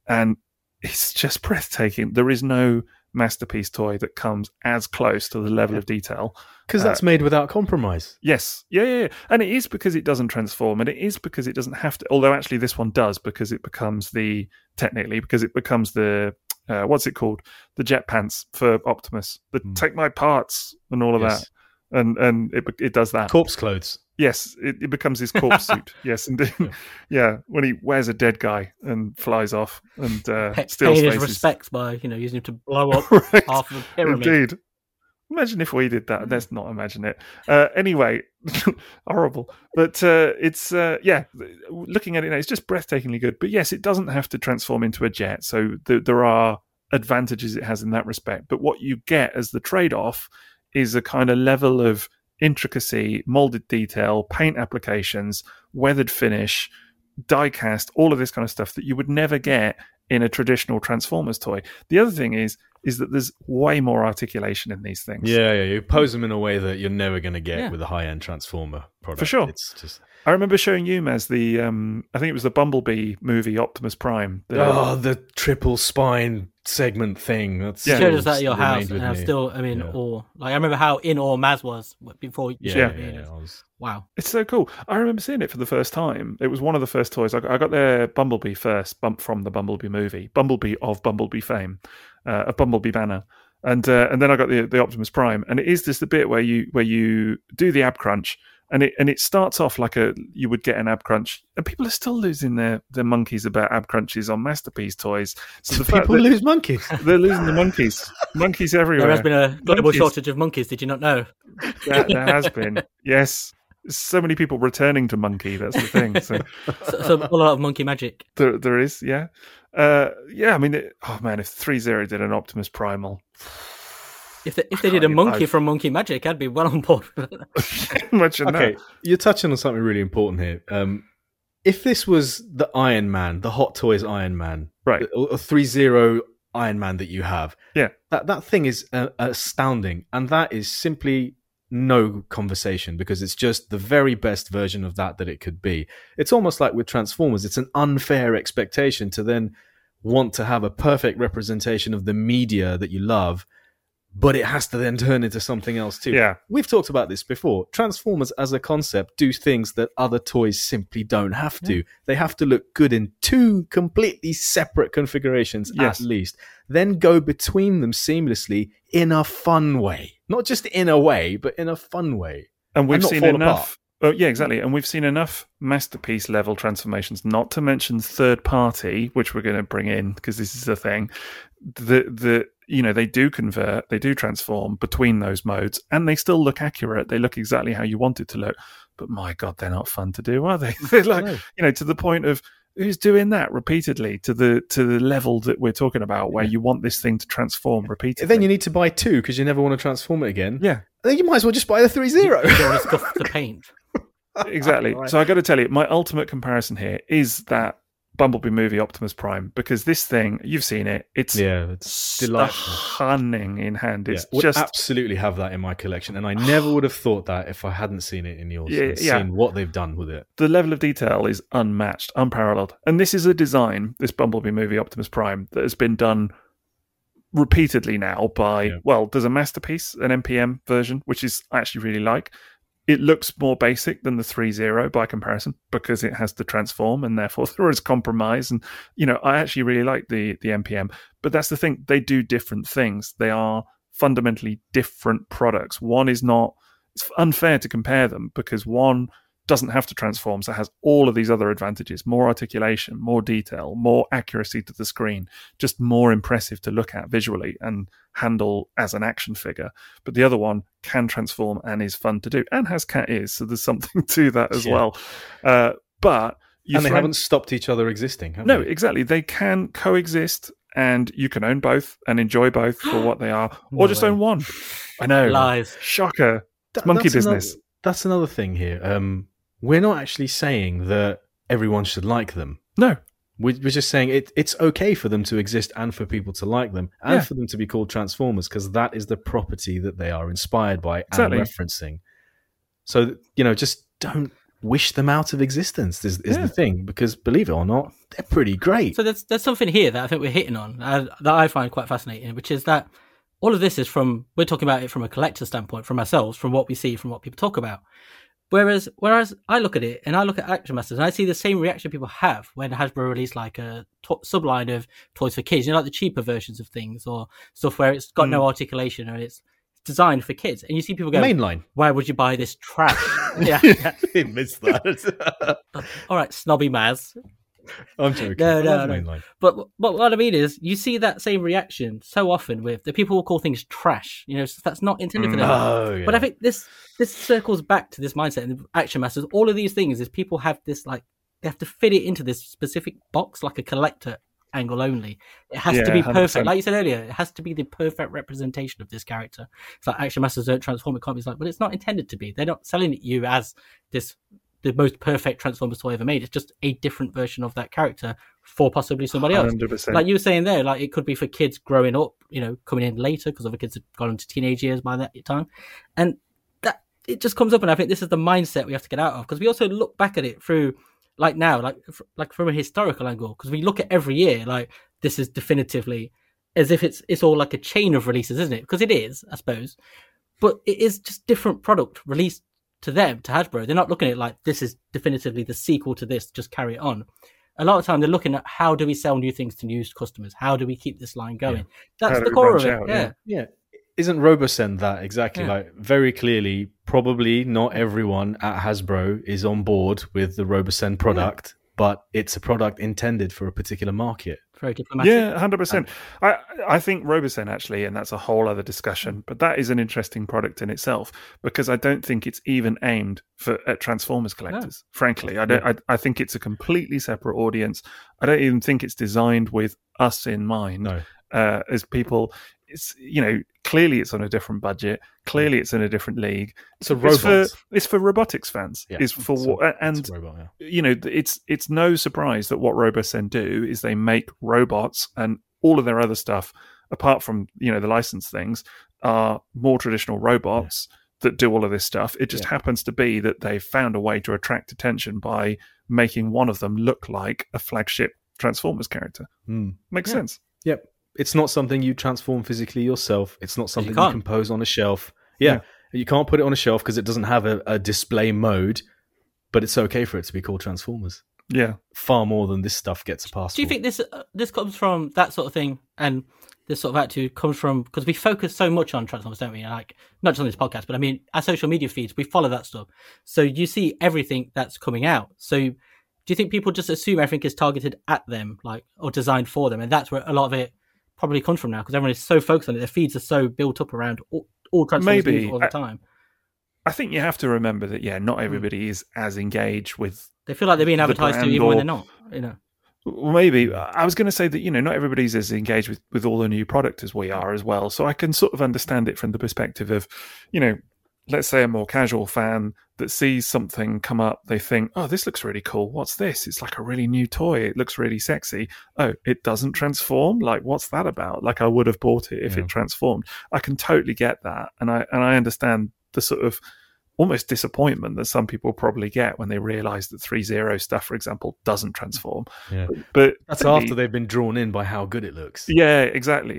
and it's just breathtaking. There is no Masterpiece toy that comes as close to the level of detail. Because that's made without compromise. Yes. Yeah. And it is because it doesn't transform, and it is because it doesn't have to, although actually this one does because it becomes the what's it called? The jet pants for Optimus. The take my parts and all of that. And it does that. Corpse clothes. Yes, it becomes his corpse suit. Yes, indeed. Yeah, when he wears a dead guy and flies off and steals faces. Pay his respects by, using him to blow up half of the pyramid. Indeed. Imagine if we did that. Let's not imagine it. Anyway, horrible. But it's, looking at it now, it's just breathtakingly good. But yes, it doesn't have to transform into a jet. So there are advantages it has in that respect. But what you get as the trade-off is a kind of level of intricacy, molded detail, paint applications, weathered finish, die cast, all of this kind of stuff that you would never get in a traditional Transformers toy. The other thing is that there's way more articulation in these things. Yeah, you pose them in a way that you're never going to get with a high-end Transformer product. For sure. It's just... I remember showing you, Maz, the I think it was the Bumblebee movie, Optimus Prime. The triple spine segment thing. That's showed us that at your house, and I'm still awe. Like I remember how in awe Maz was before. Wow, it's so cool. I remember seeing it for the first time. It was one of the first toys I got. Their Bumblebee first, from the Bumblebee movie, Bumblebee of Bumblebee fame, a Bumblebee banner. And then I got the Optimus Prime, and it is just the bit where you do the ab crunch, and it starts off like you would get an ab crunch, and people are still losing their monkeys about ab crunches on Masterpiece toys. So people lose monkeys. They're losing the monkeys. Monkeys everywhere. There has been a global shortage of monkeys. Did you not know? There has been. Yes. So many people returning to monkey. That's the thing. So a lot of monkey magic. There is, yeah. I mean, if 3.0 did an Optimus Primal, if they did a monkey from Monkey Magic, I'd be well on board. Okay, you're touching on something really important here. If this was the Iron Man, the Hot Toys Iron Man, right, or 3.0 Iron Man that you have, that thing is astounding, and that is simply. No conversation, because it's just the very best version of that it could be. It's almost like with Transformers, it's an unfair expectation to then want to have a perfect representation of the media that you love, but it has to then turn into something else too. Yeah. We've talked about this before. Transformers as a concept do things that other toys simply don't have to. Yeah. They have to look good in two completely separate configurations at least, then go between them seamlessly in a fun way. Not just in a way, but in a fun way. And we've seen enough. Oh, yeah, exactly. And we've seen enough Masterpiece level transformations, not to mention third party, which we're going to bring in because this is the thing. They do convert, they do transform between those modes, and they still look accurate. They look exactly how you want it to look. But my God, they're not fun to do, are they? They're like, to the point of Who's doing that repeatedly to the level that we're talking about, where you want this thing to transform repeatedly? And then you need to buy two because you never want to transform it again. Yeah. And then you might as well just buy the 3.0. You don't want to scuff the paint. Exactly. Right. So I got to tell you, my ultimate comparison here is that Bumblebee movie Optimus Prime, because this thing, you've seen it, it's delightful, stunning in hand. It's just absolutely have that in my collection, and I never would have thought that if I hadn't seen it in yours and seen what they've done with it. The level of detail is unmatched, unparalleled, and this is a design, this Bumblebee movie Optimus Prime, that has been done repeatedly now by there's a Masterpiece, an MPM version, which is I actually really like. It looks more basic than the 3.0 by comparison because it has to transform, and therefore there is compromise. And, you know, I actually really like the MPM. But that's the thing. They do different things. They are fundamentally different products. One is not... It's unfair to compare them because one doesn't have to transform, so it has all of these other advantages. More articulation, more detail, more accuracy to the screen, just more impressive to look at visually and handle as an action figure. But the other one can transform and is fun to do and has cat ears, so there's something to that as well. But they haven't stopped each other existing, have they? No, exactly. They can coexist, and you can own both and enjoy both for what they are, or just own one. I know. Lies. Shocker. It's monkey business. That's another thing here. We're not actually saying that everyone should like them. No. We're just saying it's okay for them to exist and for people to like them and for them to be called Transformers, because that is the property that they are inspired by and referencing. So, you know, just don't wish them out of existence is the thing, because believe it or not, they're pretty great. So there's something here that I think we're hitting on that I find quite fascinating, which is that all of this is we're talking about it from a collector standpoint, from ourselves, from what we see, from what people talk about. Whereas I look at it and I look at Action Masters and I see the same reaction people have when Hasbro released like a subline of toys for kids, you know, like the cheaper versions of things or stuff where it's got no articulation and it's designed for kids. And you see people go, Mainline. Why would you buy this trash? He missed that. All right, snobby Maz. I'm joking. No. Mainline. But what I mean is, you see that same reaction so often with the people who call things trash. You know, so that's not intended for them. Yeah. But I think this circles back to this mindset and Action Masters. All of these things is people have this like they have to fit it into this specific box, like a collector angle only. It has to be perfect, 100%. Like you said earlier. It has to be the perfect representation of this character. It's like Action Masters don't transform. It can't be. It's like, well, it's not intended to be. They're not selling it you as this. The most perfect Transformers toy ever made. It's just a different version of that character for possibly somebody else. 100%. Like you were saying there, like it could be for kids growing up, you know, coming in later because other kids have gone into teenage years by that time. And that it just comes up, and I think this is the mindset we have to get out of, because we also look back at it through like now, like from a historical angle, because we look at every year like this is definitively as if it's all like a chain of releases, isn't it? Because it is, I suppose, but it is just different product released to them, to Hasbro. They're not looking at it like this is definitively the sequel to this, just carry it on. A lot of time they're looking at how do we sell new things to new customers? How do we keep this line going? Yeah. That's the core of it. Out, yeah. Isn't RoboSend that exactly like very clearly probably not everyone at Hasbro is on board with the RoboSend product, but it's a product intended for a particular market. Very diplomatic. Yeah, 100%. I think RoboSend actually, and that's a whole other discussion, but that is an interesting product in itself, because I don't think it's even aimed at Transformers collectors. No. Frankly, I don't. I think it's a completely separate audience. I don't even think it's designed with us in mind. No. As people, it's, you know, clearly it's on a different budget. Clearly it's in a different league. It's for robotics fans. Yeah. You know, it's no surprise that what RoboSend do is they make robots, and all of their other stuff, apart from, you know, the license things, are more traditional robots that do all of this stuff. It just happens to be that they've found a way to attract attention by making one of them look like a flagship Transformers character. Mm. Makes sense. Yep. It's not something you transform physically yourself. It's not something you compose on a shelf. Yeah, you can't put it on a shelf because it doesn't have a display mode, but it's okay for it to be called Transformers. Yeah. Far more than this stuff gets passed. Do you think this comes from that sort of thing, and this sort of attitude comes from, because we focus so much on Transformers, don't we? Like, not just on this podcast, but I mean, our social media feeds, we follow that stuff. So you see everything that's coming out. So do you think people just assume everything is targeted at them, like, or designed for them? And that's where a lot of it probably comes from now, because everyone is so focused on it. Their feeds are so built up around all Transformers all the time. I think you have to remember that, not everybody is as engaged with They feel like they're being advertised to even when they're not, you know. Well, maybe. I was going to say that, you know, not everybody's as engaged with all the new product as we are as well. So I can sort of understand it from the perspective of, you know, let's say a more casual fan that sees something come up. They think, oh, this looks really cool. What's this? It's like a really new toy. It looks really sexy. Oh, it doesn't transform? Like, what's that about? Like, I would have bought it if it transformed. I can totally get that. And I understand the sort of almost disappointment that some people probably get when they realize that 3.0 stuff, for example, doesn't transform. Yeah. But that's after they've been drawn in by how good it looks. Yeah, exactly.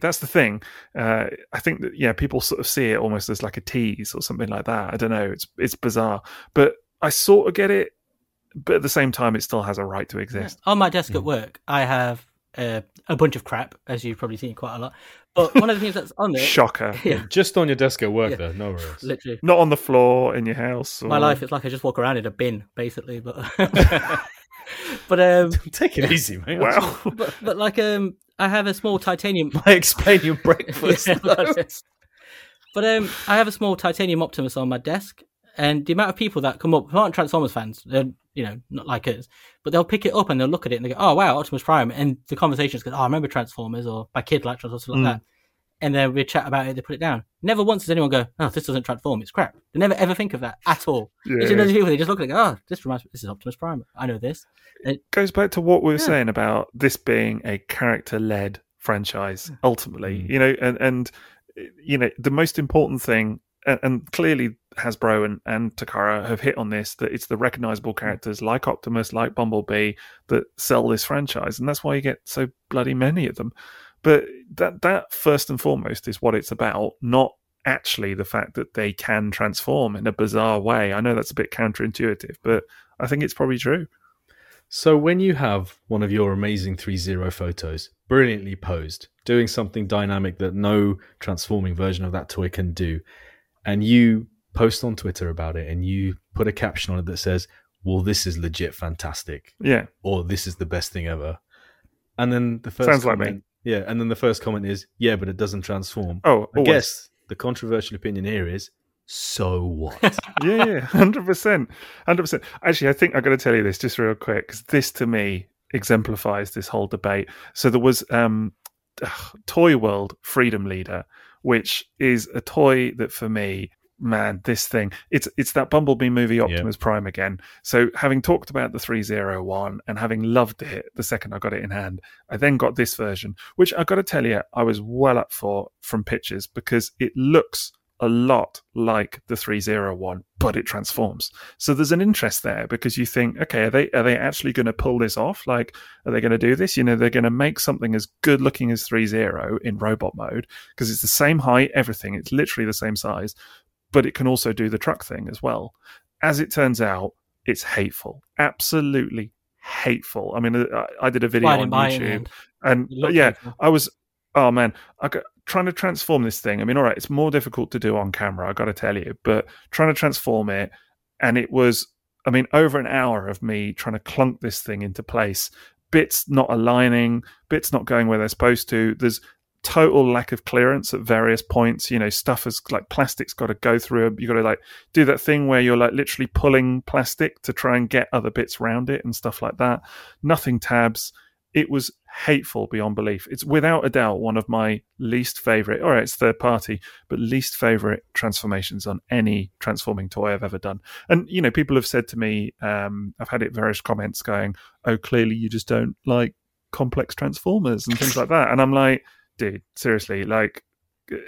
That's the thing. I think that, yeah, people sort of see it almost as like a tease or something like that. I don't know. It's bizarre, but I sort of get it. But at the same time, it still has a right to exist. Yeah. On my desk at work, I have a bunch of crap, as you've probably seen quite a lot. But one of the things that's on there... Shocker. Yeah. Just on your desk at work, though. No worries. Literally. Not on the floor, in your house. Or... My life, it's like I just walk around in a bin, basically. But take it easy, mate. Wow. But like, I have a small titanium... I explain your breakfast. Yeah, but I have a small titanium Optimus on my desk, and the amount of people that come up who aren't Transformers fans, they're, you know, not like us, but they'll pick it up and they'll look at it and they go, oh, wow, Optimus Prime. And the conversations go, oh, I remember Transformers, or my kid liked Transformers, like that. And then we chat about it, they put it down. Never once does anyone go, oh, this doesn't transform, it's crap. They never ever think of that at all. Yeah. It's another people, they just look at it and go, oh, this reminds me, this is Optimus Prime. I know this. And it goes back to what we were saying about this being a character-led franchise, ultimately. You know, and you know, the most important thing, and clearly Hasbro and Takara have hit on this, that it's the recognizable characters like Optimus, like Bumblebee, that sell this franchise. And that's why you get so bloody many of them. But that first and foremost is what it's about, not actually the fact that they can transform in a bizarre way. I know that's a bit counterintuitive, but I think it's probably true. So when you have one of your amazing 3.0 photos, brilliantly posed, doing something dynamic that no transforming version of that toy can do, and you post on Twitter about it and you put a caption on it that says, well, this is legit fantastic. Yeah. Or this is the best thing ever. And then the first sounds comment, like me. Yeah. And then the first comment is, yeah, but it doesn't transform. Oh, I guess the controversial opinion here is, so what? Yeah, 100%. 100%. Actually, I think I've got to tell you this just real quick, because this to me exemplifies this whole debate. So there was Toy World Freedom Leader, which is a toy that for me, man, this thing, it's that Bumblebee movie Optimus Prime again. So having talked about the 3.0 and having loved it the second I got it in hand, I then got this version, which I've got to tell you, I was well up for from pictures, because it looks a lot like the 3.0, but it transforms. So there's an interest there, because you think, okay, are they actually going to pull this off? Like, are they going to do this? You know, they're going to make something as good looking as 3.0 in robot mode, because it's the same height, everything. It's literally the same size, but it can also do the truck thing as well. As it turns out, it's hateful. Absolutely hateful. I mean, I did a video on YouTube and I was, oh man, I got trying to transform this thing. I mean, all right, it's more difficult to do on camera, I got to tell you, but trying to transform it, and it was, I mean, over an hour of me trying to clunk this thing into place, bits not aligning, bits not going where they're supposed to. There's total lack of clearance at various points. You know, stuff is like plastic's got to go through. You got to like do that thing where you're like literally pulling plastic to try and get other bits around it and stuff like that. Nothing tabs. It was hateful beyond belief. It's without a doubt one of my least favorite, all right, it's third party, but least favorite transformations on any transforming toy I've ever done. And, you know, people have said to me, I've had various comments going, oh, clearly you just don't like complex transformers and things like that. And I'm like, dude, seriously, like...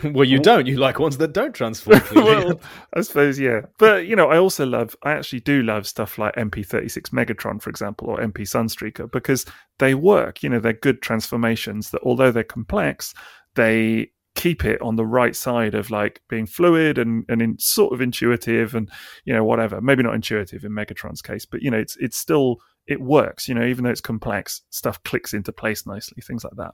Well, you don't. You like ones that don't transform. Well, I suppose, yeah. But, you know, I actually do love stuff like MP36 Megatron, for example, or MP Sunstreaker, because they work. You know, they're good transformations that, although they're complex, they keep it on the right side of like being fluid and in sort of intuitive and, you know, whatever. Maybe not intuitive in Megatron's case, but, you know, it's still... It works, you know, even though it's complex, stuff clicks into place nicely, things like that.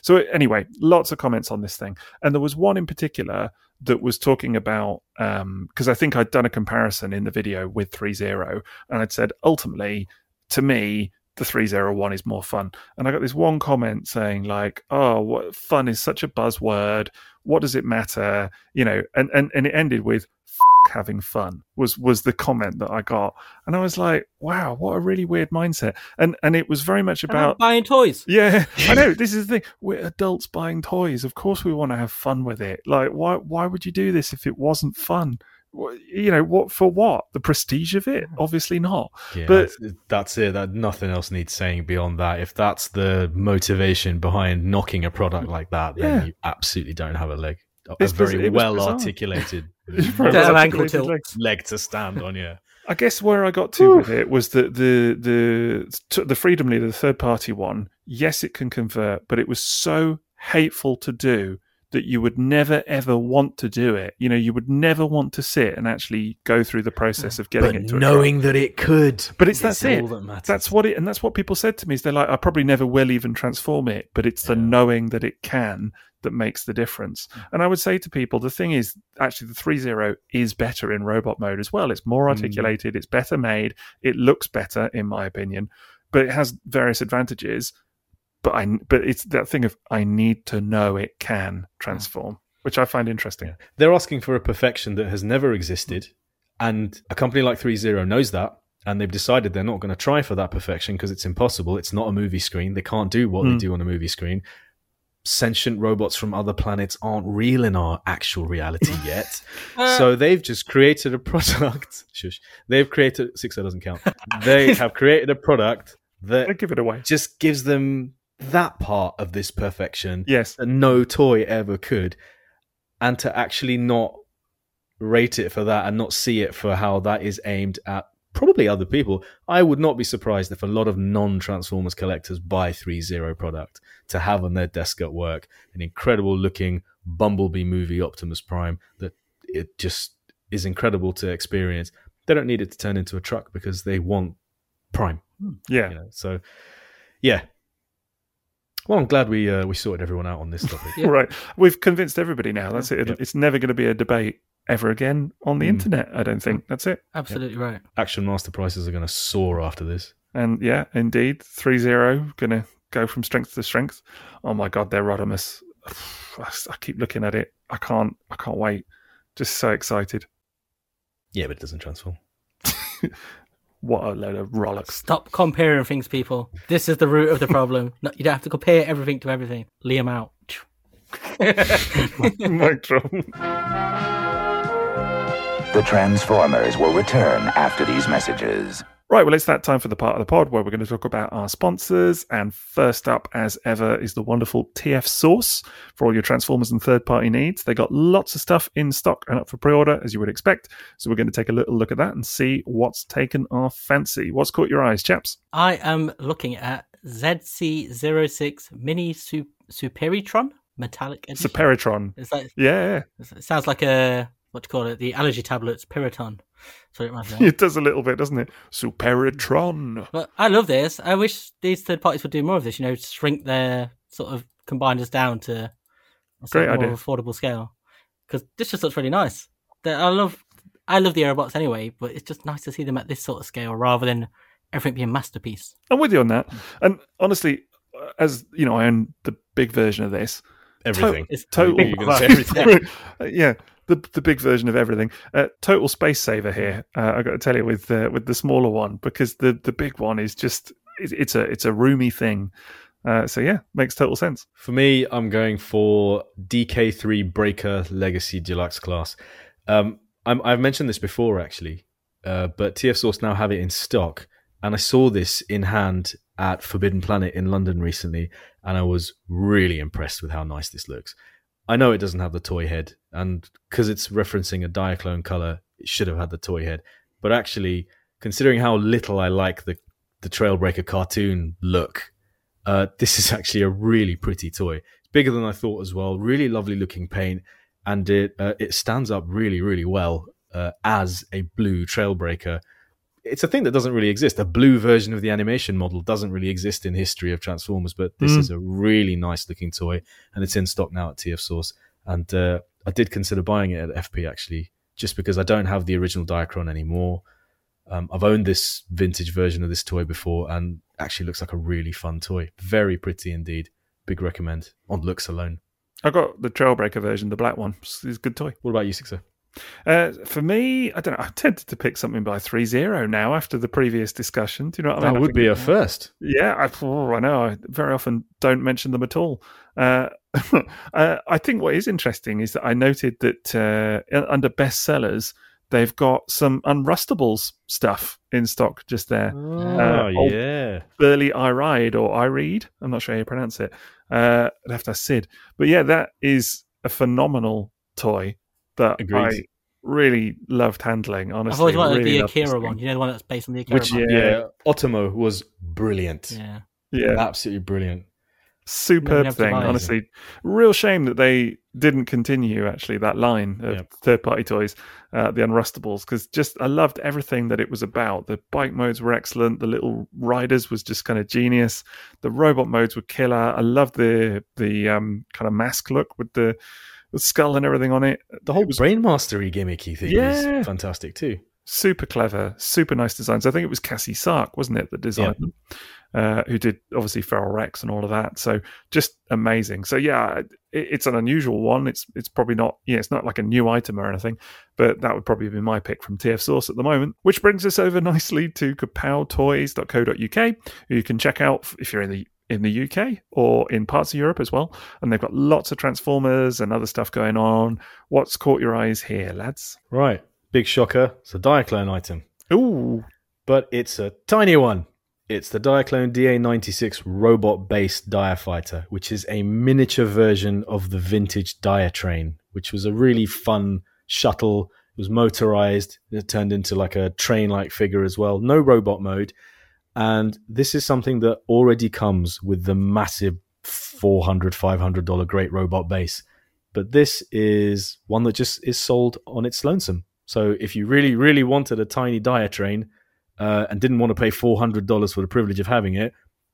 So anyway, lots of comments on this thing. And there was one in particular that was talking about, because I think I'd done a comparison in the video with 3.0, and I'd said, ultimately, to me, the 3.0 is more fun. And I got this one comment saying like, oh, what fun is such a buzzword. What does it matter? You know, and it ended with, rock having fun was the comment that I got. And I was like, wow, what a really weird mindset. And it was very much about buying toys. Yeah, I know. This is the thing. We're adults buying toys. Of course we want to have fun with it. Like, why would you do this if it wasn't fun? You know, what for what? The prestige of it? Obviously not. Yeah, but that's it. That nothing else needs saying beyond that. If that's the motivation behind knocking a product like that, then you absolutely don't have a leg. It's a very well articulated leg to stand on, yeah. I guess where I got to with it was that the Freedom Leader, the third party one, yes, it can convert, but it was so hateful to do that you would never, ever want to do it. You know, you would never want to sit and actually go through the process of getting it to knowing that it could. But that's it. All that matters. That's what it, and that's what people said to me is they're like, I probably never will even transform it, but it's the knowing that it can that makes the difference. And I would say to people, the thing is, actually, the 3.0 is better in robot mode as well. It's more articulated. It's better made. It looks better, in my opinion, but it has various advantages. But it's that thing of I need to know it can transform, which I find interesting. Yeah. They're asking for a perfection that has never existed, and a company like 3.0 knows that, and they've decided they're not going to try for that perfection because it's impossible. It's not a movie screen. They can't do what they do on a movie screen. Sentient robots from other planets aren't real in our actual reality yet. So they've just created a product. Shush. They've created... 6.0 doesn't count. They have created a product that... I'll give it away. Just gives them... that part of this perfection that no toy ever could, and to actually not rate it for that and not see it for how that is aimed at probably other people. I would not be surprised if a lot of non-Transformers collectors buy 3.0 product to have on their desk at work, an incredible looking Bumblebee movie Optimus Prime that it just is incredible to experience. They don't need it to turn into a truck because they want Prime. Yeah. You know, so, yeah. Well, I'm glad we sorted everyone out on this topic. Right. We've convinced everybody now. That's it. It's never going to be a debate ever again on the internet, I don't think. That's it. Absolutely right. Action Master prices are going to soar after this. And yeah, indeed. 3.0 going to go from strength to strength. Oh my God, they're Rodimus. I keep looking at it. I can't wait. Just so excited. Yeah, but it doesn't transform. What a load of rollocks. Stop comparing things, people. This is the root of the problem. No, you don't have to compare everything to everything. Liam out. The Transformers will return after these messages. Right, well, it's that time for the part of the pod where we're going to talk about our sponsors. And first up, as ever, is the wonderful TF Source for all your Transformers and third-party needs. They got lots of stuff in stock and up for pre-order, as you would expect. So we're going to take a little look at that and see what's taken our fancy. What's caught your eyes, chaps? I am looking at ZC06 Mini Superitron Metallic Edition. Superitron. It's like, yeah. It sounds like a... what do you call it? The allergy tablets, Piriton. So it reminds me. It does a little bit, doesn't it? Superitron. But I love this. I wish these third parties would do more of this. You know, shrink their sort of combiners down to a sort of more affordable scale. Because this just looks really nice. I love the Aerobots anyway, but it's just nice to see them at this sort of scale rather than everything being Masterpiece. I'm with you on that. And honestly, as you know, I own the big version of this. Everything. It's totally. Everything. Yeah. The big version of everything. Total space saver here, I've got to tell you, with the smaller one, because the big one is just, it's a roomy thing. So yeah, makes total sense. For me, I'm going for DK3 Breaker Legacy Deluxe Class. I've mentioned this before, actually, but TF Source now have it in stock. And I saw this in hand at Forbidden Planet in London recently, and I was really impressed with how nice this looks. I know it doesn't have the toy head, and because it's referencing a Diaclone color, it should have had the toy head. But actually, considering how little I like the Trailbreaker cartoon look, this is actually a really pretty toy. It's bigger than I thought as well. Really lovely looking paint, and it stands up really, really well as a blue Trailbreaker. It's a thing that doesn't really exist. A blue version of the animation model doesn't really exist in the history of Transformers, but this is a really nice looking toy, and it's in stock now at TF Source. And I did consider buying it at FP, actually, just because I don't have the original Diacron anymore. I've owned this vintage version of this toy before, and actually looks like a really fun toy. Very pretty indeed. Big recommend on looks alone. I got the Trailbreaker version, the black one. It's a good toy. What about you, Sixer? For me, I don't know. I tended to pick something by 3.0 now after the previous discussion. Do you know what I mean? That would be a first. Yeah, I know. I very often don't mention them at all. I think what is interesting is that I noted that under best sellers, they've got some Unrustables stuff in stock just there. Oh, yeah. Burly I-Ride or I-Read. I'm not sure how you pronounce it. I'd have to ask Sid. But yeah, that is a phenomenal toy that I really loved handling, honestly. I've always wanted the Akira one. You know, the one that's based on the Akira one? Yeah, Otomo was brilliant. Yeah. Absolutely brilliant. Superb thing, honestly. Real shame that they didn't continue, actually, that line of third-party toys, the Unrustables, because just I loved everything that it was about. The bike modes were excellent. The little riders was just kind of genius. The robot modes were killer. I loved the kind of mask look with the skull and everything on it. The whole brain mastery gimmicky thing was fantastic too. Super clever, super nice designs. I think it was Cassie Sark, wasn't it, that designed them? Who did obviously Feral Rex and all of that. So just amazing. So yeah, it's an unusual one. It's probably not. Yeah, it's not like a new item or anything. But that would probably be my pick from TF Source at the moment. Which brings us over nicely to kapowtoys.co.uk, who you can check out if you're in the UK or in parts of Europe as well. And they've got lots of Transformers and other stuff going on. What's caught your eyes here, lads? Right. Big shocker. It's a Diaclone item. Ooh. But it's a tiny one. It's the Diaclone DA96 Robot Base Diafighter, which is a miniature version of the vintage Diatrain, which was a really fun shuttle. It was motorized. It turned into like a train-like figure as well. No robot mode. And this is something that already comes with the massive $400, $500 Great Robot Base. But this is one that just is sold on its lonesome. So if you really, really wanted a tiny Diatrain and didn't want to pay $400 for the privilege of having it,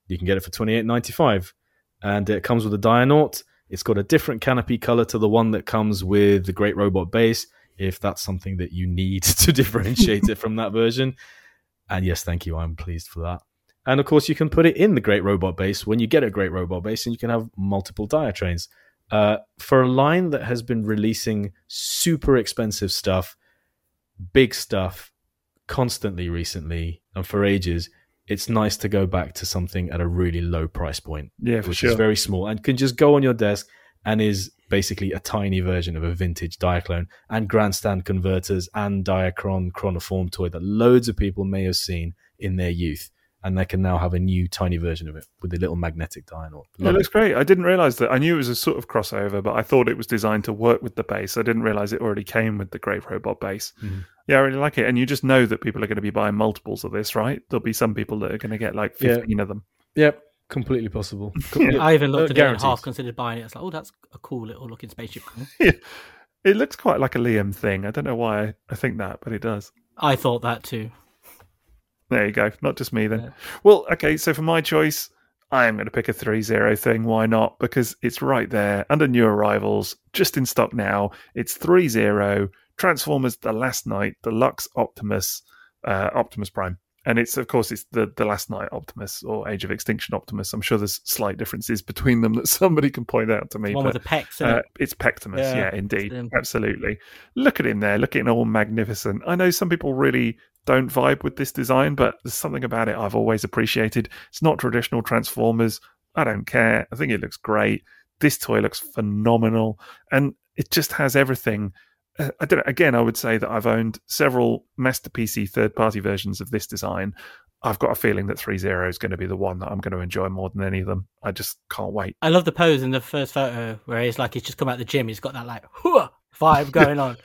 you can get it for $28.95. And it comes with a Dianaut. It's got a different canopy color to the one that comes with the Great Robot Base, if that's something that you need to differentiate it from that version. And yes, thank you. I'm pleased for that. And of course, you can put it in the Great Robot Base when you get a Great Robot Base, and you can have multiple Diatrains. For a line that has been releasing super expensive stuff, big stuff constantly recently and for ages, it's nice to go back to something at a really low price point, which is very small and can just go on your desk and is basically a tiny version of a vintage Diaclone and grandstand converters and Diacron chronoform toy that loads of people may have seen in their youth. And they can now have a new tiny version of it with a little magnetic Dianaut. It looks great. I didn't realise that. I knew it was a sort of crossover, but I thought it was designed to work with the base. I didn't realise it already came with the Great Robot Base. Mm-hmm. Yeah, I really like it. And you just know that people are going to be buying multiples of this, right? There'll be some people that are going to get like 15 of them. Yep, completely possible. I even looked at it and half considered buying it. It's like, oh, that's a cool little looking spaceship. Yeah. It looks quite like a Liam thing. I don't know why I think that, but it does. I thought that too. There you go. Not just me then. Yeah. Well, okay. So for my choice, I am going to pick a 3.0 thing. Why not? Because it's right there under new arrivals, just in stock now. It's 3.0 Transformers: The Last Night Deluxe Optimus Prime, and it's the Last Night Optimus or Age of Extinction Optimus. I'm sure there's slight differences between them that somebody can point out to me. It's one with the pecs. It's Pectimus. Yeah, indeed, absolutely. Look at him there. Looking all magnificent. I know some people really don't vibe with this design, but there's something about it I've always appreciated. It's not traditional Transformers. I don't care. I think it looks great. This toy looks phenomenal. And it just has everything. I don't know. Again, I would say that I've owned several Masterpiece-y third-party versions of this design. I've got a feeling that 3.0 is going to be the one that I'm going to enjoy more than any of them. I just can't wait. I love the pose in the first photo where he's just come out of the gym. He's got that like hooah vibe going on.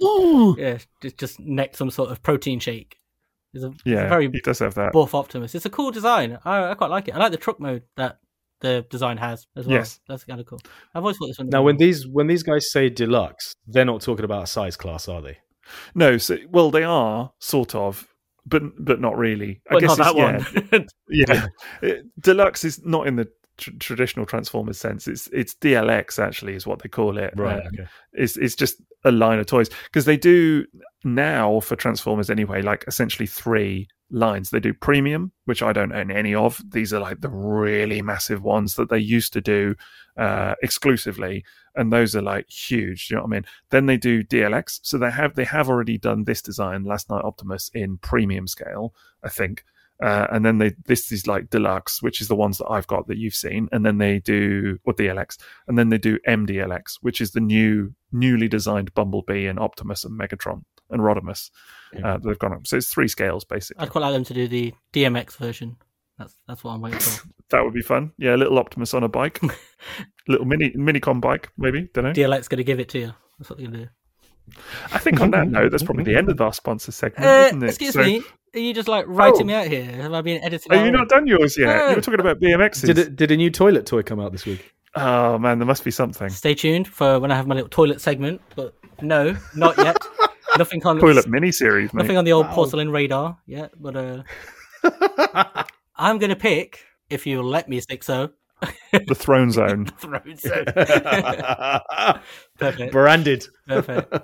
Ooh. Yeah, just neck some sort of protein shake. It's a very he does have that. Buff Optimus. It's a cool design. I quite like it. I like the truck mode that the design has as well. Yes. That's kind of cool. I've always thought this one. Now, when these guys say deluxe, they're not talking about a size class, are they? No. So, well, they are sort of, but not really. But I guess not that one. Deluxe is not in the traditional Transformers sense. It's DLX actually is what they call it. Right. Okay. It's just a line of toys because they do now for Transformers anyway, like essentially three lines. They do premium, which I don't own any of. These are like the really massive ones that they used to do exclusively, and those are like huge. Do you know what I mean? Then they do DLX. So they have already done this design, Last Night Optimus, in premium scale, I think. And then this is like deluxe, which is the ones that I've got that you've seen. And then they do, or DLX, and then they do MDLX, which is the newly designed Bumblebee and Optimus and Megatron and Rodimus. Yeah. They've gone up. So it's three scales, basically. I'd quite like them to do the DMX version. That's what I'm waiting for. That would be fun. Yeah, a little Optimus on a bike. Little minicon bike, maybe. Don't know. DLX's going to give it to you. That's what they're going to do. I think on that note, that's probably the end of our sponsor segment, isn't it? Excuse me, are you just like writing me out here? Have I been editing? Are you not done yours yet? No. You were talking about BMXs. Did a new toilet toy come out this week? Oh man, there must be something. Stay tuned for when I have my little toilet segment, but no, not yet. Nothing on toilet miniseries. Nothing on the old porcelain radar yet, but I'm going to pick, if you'll let me think so. The Throne Zone. Perfect. Branded. Perfect.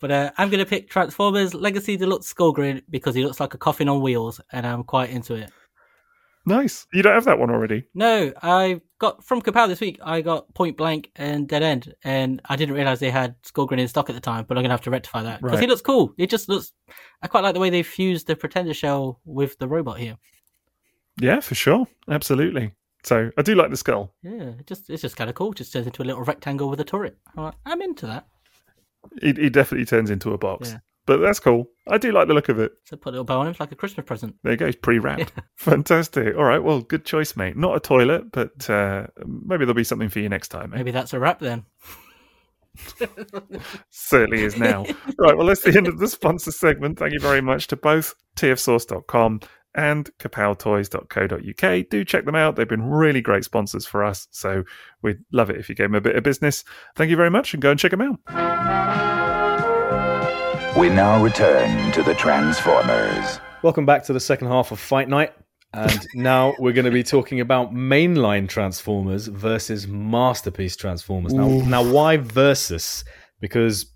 But I'm going to pick Transformers Legacy Deluxe Skullgrin because he looks like a coffin on wheels, and I'm quite into it. Nice. You don't have that one already? No, I got from Kapow this week. I got Point Blank and Dead End, and I didn't realise they had Skullgrin in stock at the time, but I'm going to have to rectify that because he looks cool. It just looks. I quite like the way they fused the Pretender shell with the robot here. Yeah, for sure. Absolutely. So I do like the skull. Yeah, it's just kind of cool. Just turns into a little rectangle with a turret. I'm into that. He definitely turns into a box. Yeah. But that's cool. I do like the look of it. So put a little bow on him, like a Christmas present. There you go. He's pre-wrapped. Yeah. Fantastic. All right. Well, good choice, mate. Not a toilet, but maybe there'll be something for you next time. Mate. Maybe that's a wrap then. Certainly is now. Right. Well, that's the end of the sponsor segment. Thank you very much to both tfsource.com and kapowtoys.co.uk. Do check them out. They've been really great sponsors for us, so we'd love it if you gave them a bit of business. Thank you very much, and go and check them out. We now return to the Transformers. Welcome back to the second half of Fight Night, and now we're going to be talking about Mainline Transformers versus Masterpiece Transformers. Now why versus? Because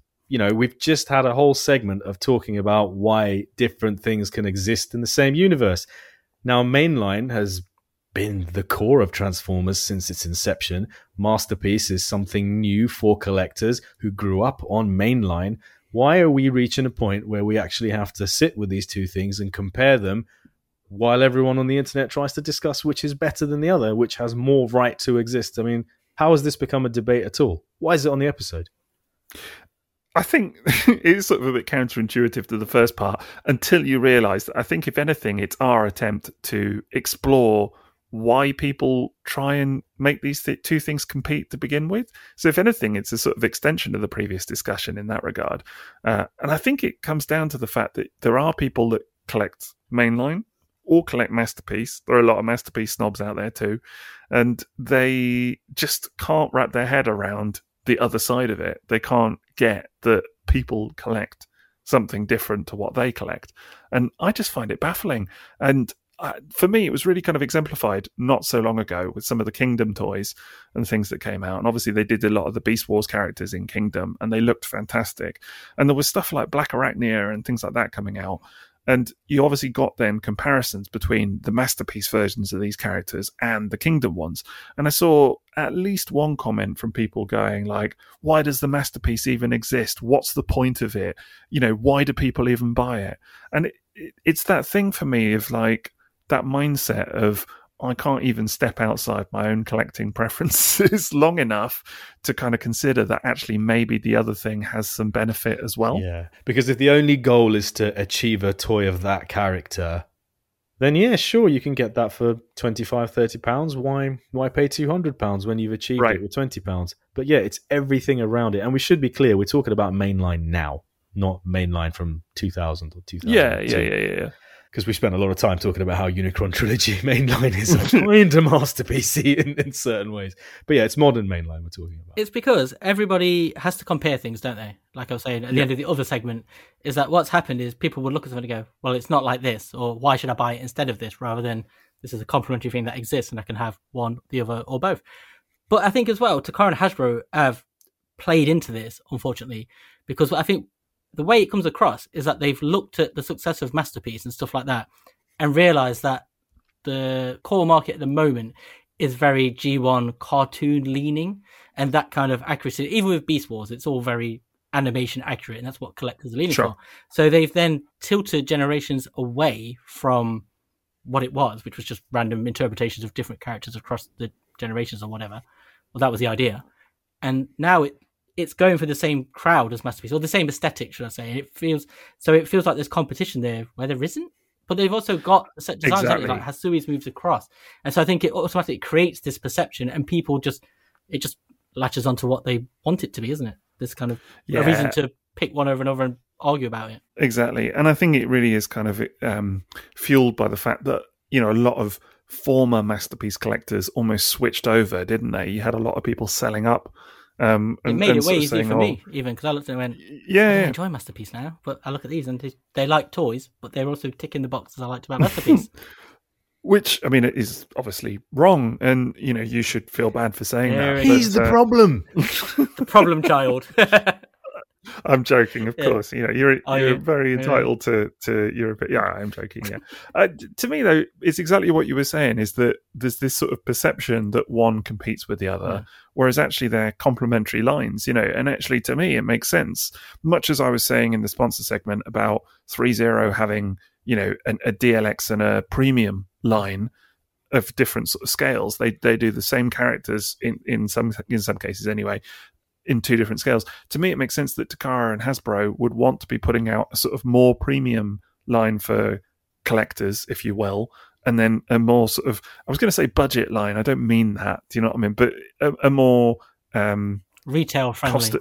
we've just had a whole segment of talking about why different things can exist in the same universe. Now, Mainline has been the core of Transformers since its inception. Masterpiece is something new for collectors who grew up on Mainline. Why are we reaching a point where we actually have to sit with these two things and compare them while everyone on the internet tries to discuss which is better than the other, which has more right to exist? I mean, how has this become a debate at all? Why is it on the episode? I think it's sort of a bit counterintuitive to the first part until you realise that I think, if anything, it's our attempt to explore why people try and make these two things compete to begin with. So if anything, it's a sort of extension of the previous discussion in that regard. And I think it comes down to the fact that there are people that collect Mainline or collect Masterpiece. There are a lot of Masterpiece snobs out there too. And they just can't wrap their head around the other side of it. They can't get that people collect something different to what they collect. And I just find it baffling. And for me, it was really kind of exemplified not so long ago with some of the Kingdom toys and things that came out. And obviously they did a lot of the Beast Wars characters in Kingdom, and they looked fantastic. And there was stuff like Black Arachnia and things like that coming out. And you obviously got then comparisons between the Masterpiece versions of these characters and the Kingdom ones. And I saw at least one comment from people going like, why does the Masterpiece even exist? What's the point of it? Why do people even buy it? And it's that thing for me of like that mindset of, I can't even step outside my own collecting preferences long enough to kind of consider that actually maybe the other thing has some benefit as well. Yeah, because if the only goal is to achieve a toy of that character, then yeah, sure, you can get that for £25-30. Why pay £200 when you've achieved it with £20? But yeah, it's everything around it. And we should be clear, we're talking about Mainline now, not Mainline from 2000 or 2002. Yeah. Because we spent a lot of time talking about how Unicron Trilogy Mainline is a kind of masterpiece in certain ways. But yeah, it's modern Mainline we're talking about. It's because everybody has to compare things, don't they? Like I was saying at the end of the other segment, is that what's happened is people would look at something and go, well, it's not like this, or why should I buy it instead of this, rather than this is a complementary thing that exists and I can have one, the other, or both. But I think as well, Takara and Hasbro have played into this, unfortunately, because I think the way it comes across is that they've looked at the success of Masterpiece and stuff like that and realise that the core market at the moment is very G1 cartoon leaning, and that kind of accuracy, even with Beast Wars, it's all very animation accurate, and that's what collectors are leaning for. So they've then tilted Generations away from what it was, which was just random interpretations of different characters across the generations or whatever. Well, that was the idea. And now it's going for the same crowd as Masterpiece, or the same aesthetic, should I say. And it feels like there's competition there where there isn't. But they've also got set designs like Hasui's moves across. And so I think it automatically creates this perception, and people it just latches onto what they want it to be, isn't it? This kind of a reason to pick one over another and argue about it. Exactly. And I think it really is kind of fueled by the fact that, you know, a lot of former Masterpiece collectors almost switched over, didn't they? You had a lot of people selling up. It made it way easier for me, even, because I looked at it and went, I enjoy Masterpiece now, but I look at these and they like toys, but they're also ticking the boxes I liked about Masterpiece. Which, I mean, it is obviously wrong, and, you know, you should feel bad for saying that. He's the problem. The problem child. I'm joking, of course. You know, you're very entitled to your opinion. Yeah, I'm joking. Yeah. To me, though, it's exactly what you were saying, is that there's this sort of perception that one competes with the other, whereas actually they're complementary lines, you know. And actually, to me, it makes sense. Much as I was saying in the sponsor segment about 3.0 having, you know, a DLX and a premium line of different sort of scales, they do the same characters in some cases anyway, in two different scales. To me, it makes sense that Takara and Hasbro would want to be putting out a sort of more premium line for collectors, if you will, and then a more sort of, I was going to say budget line, I don't mean that, do you know what I mean? But a more retail friendly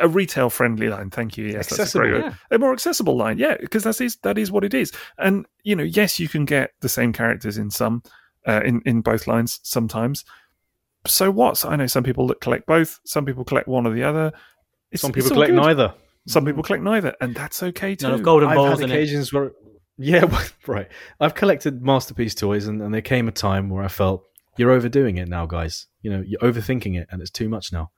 a retail friendly line, thank you. Yes, accessible, that's a more accessible line, because that is what it is. And, you know, yes, you can get the same characters in some in both lines sometimes. So what? So I know some people that collect both. Some people collect one or the other. Some people collect neither. Some people collect neither, and that's okay too. None of golden balls. I've had occasions where, right. I've collected Masterpiece toys, and there came a time where I felt, you're overdoing it now, guys. You know, you're overthinking it, and it's too much now.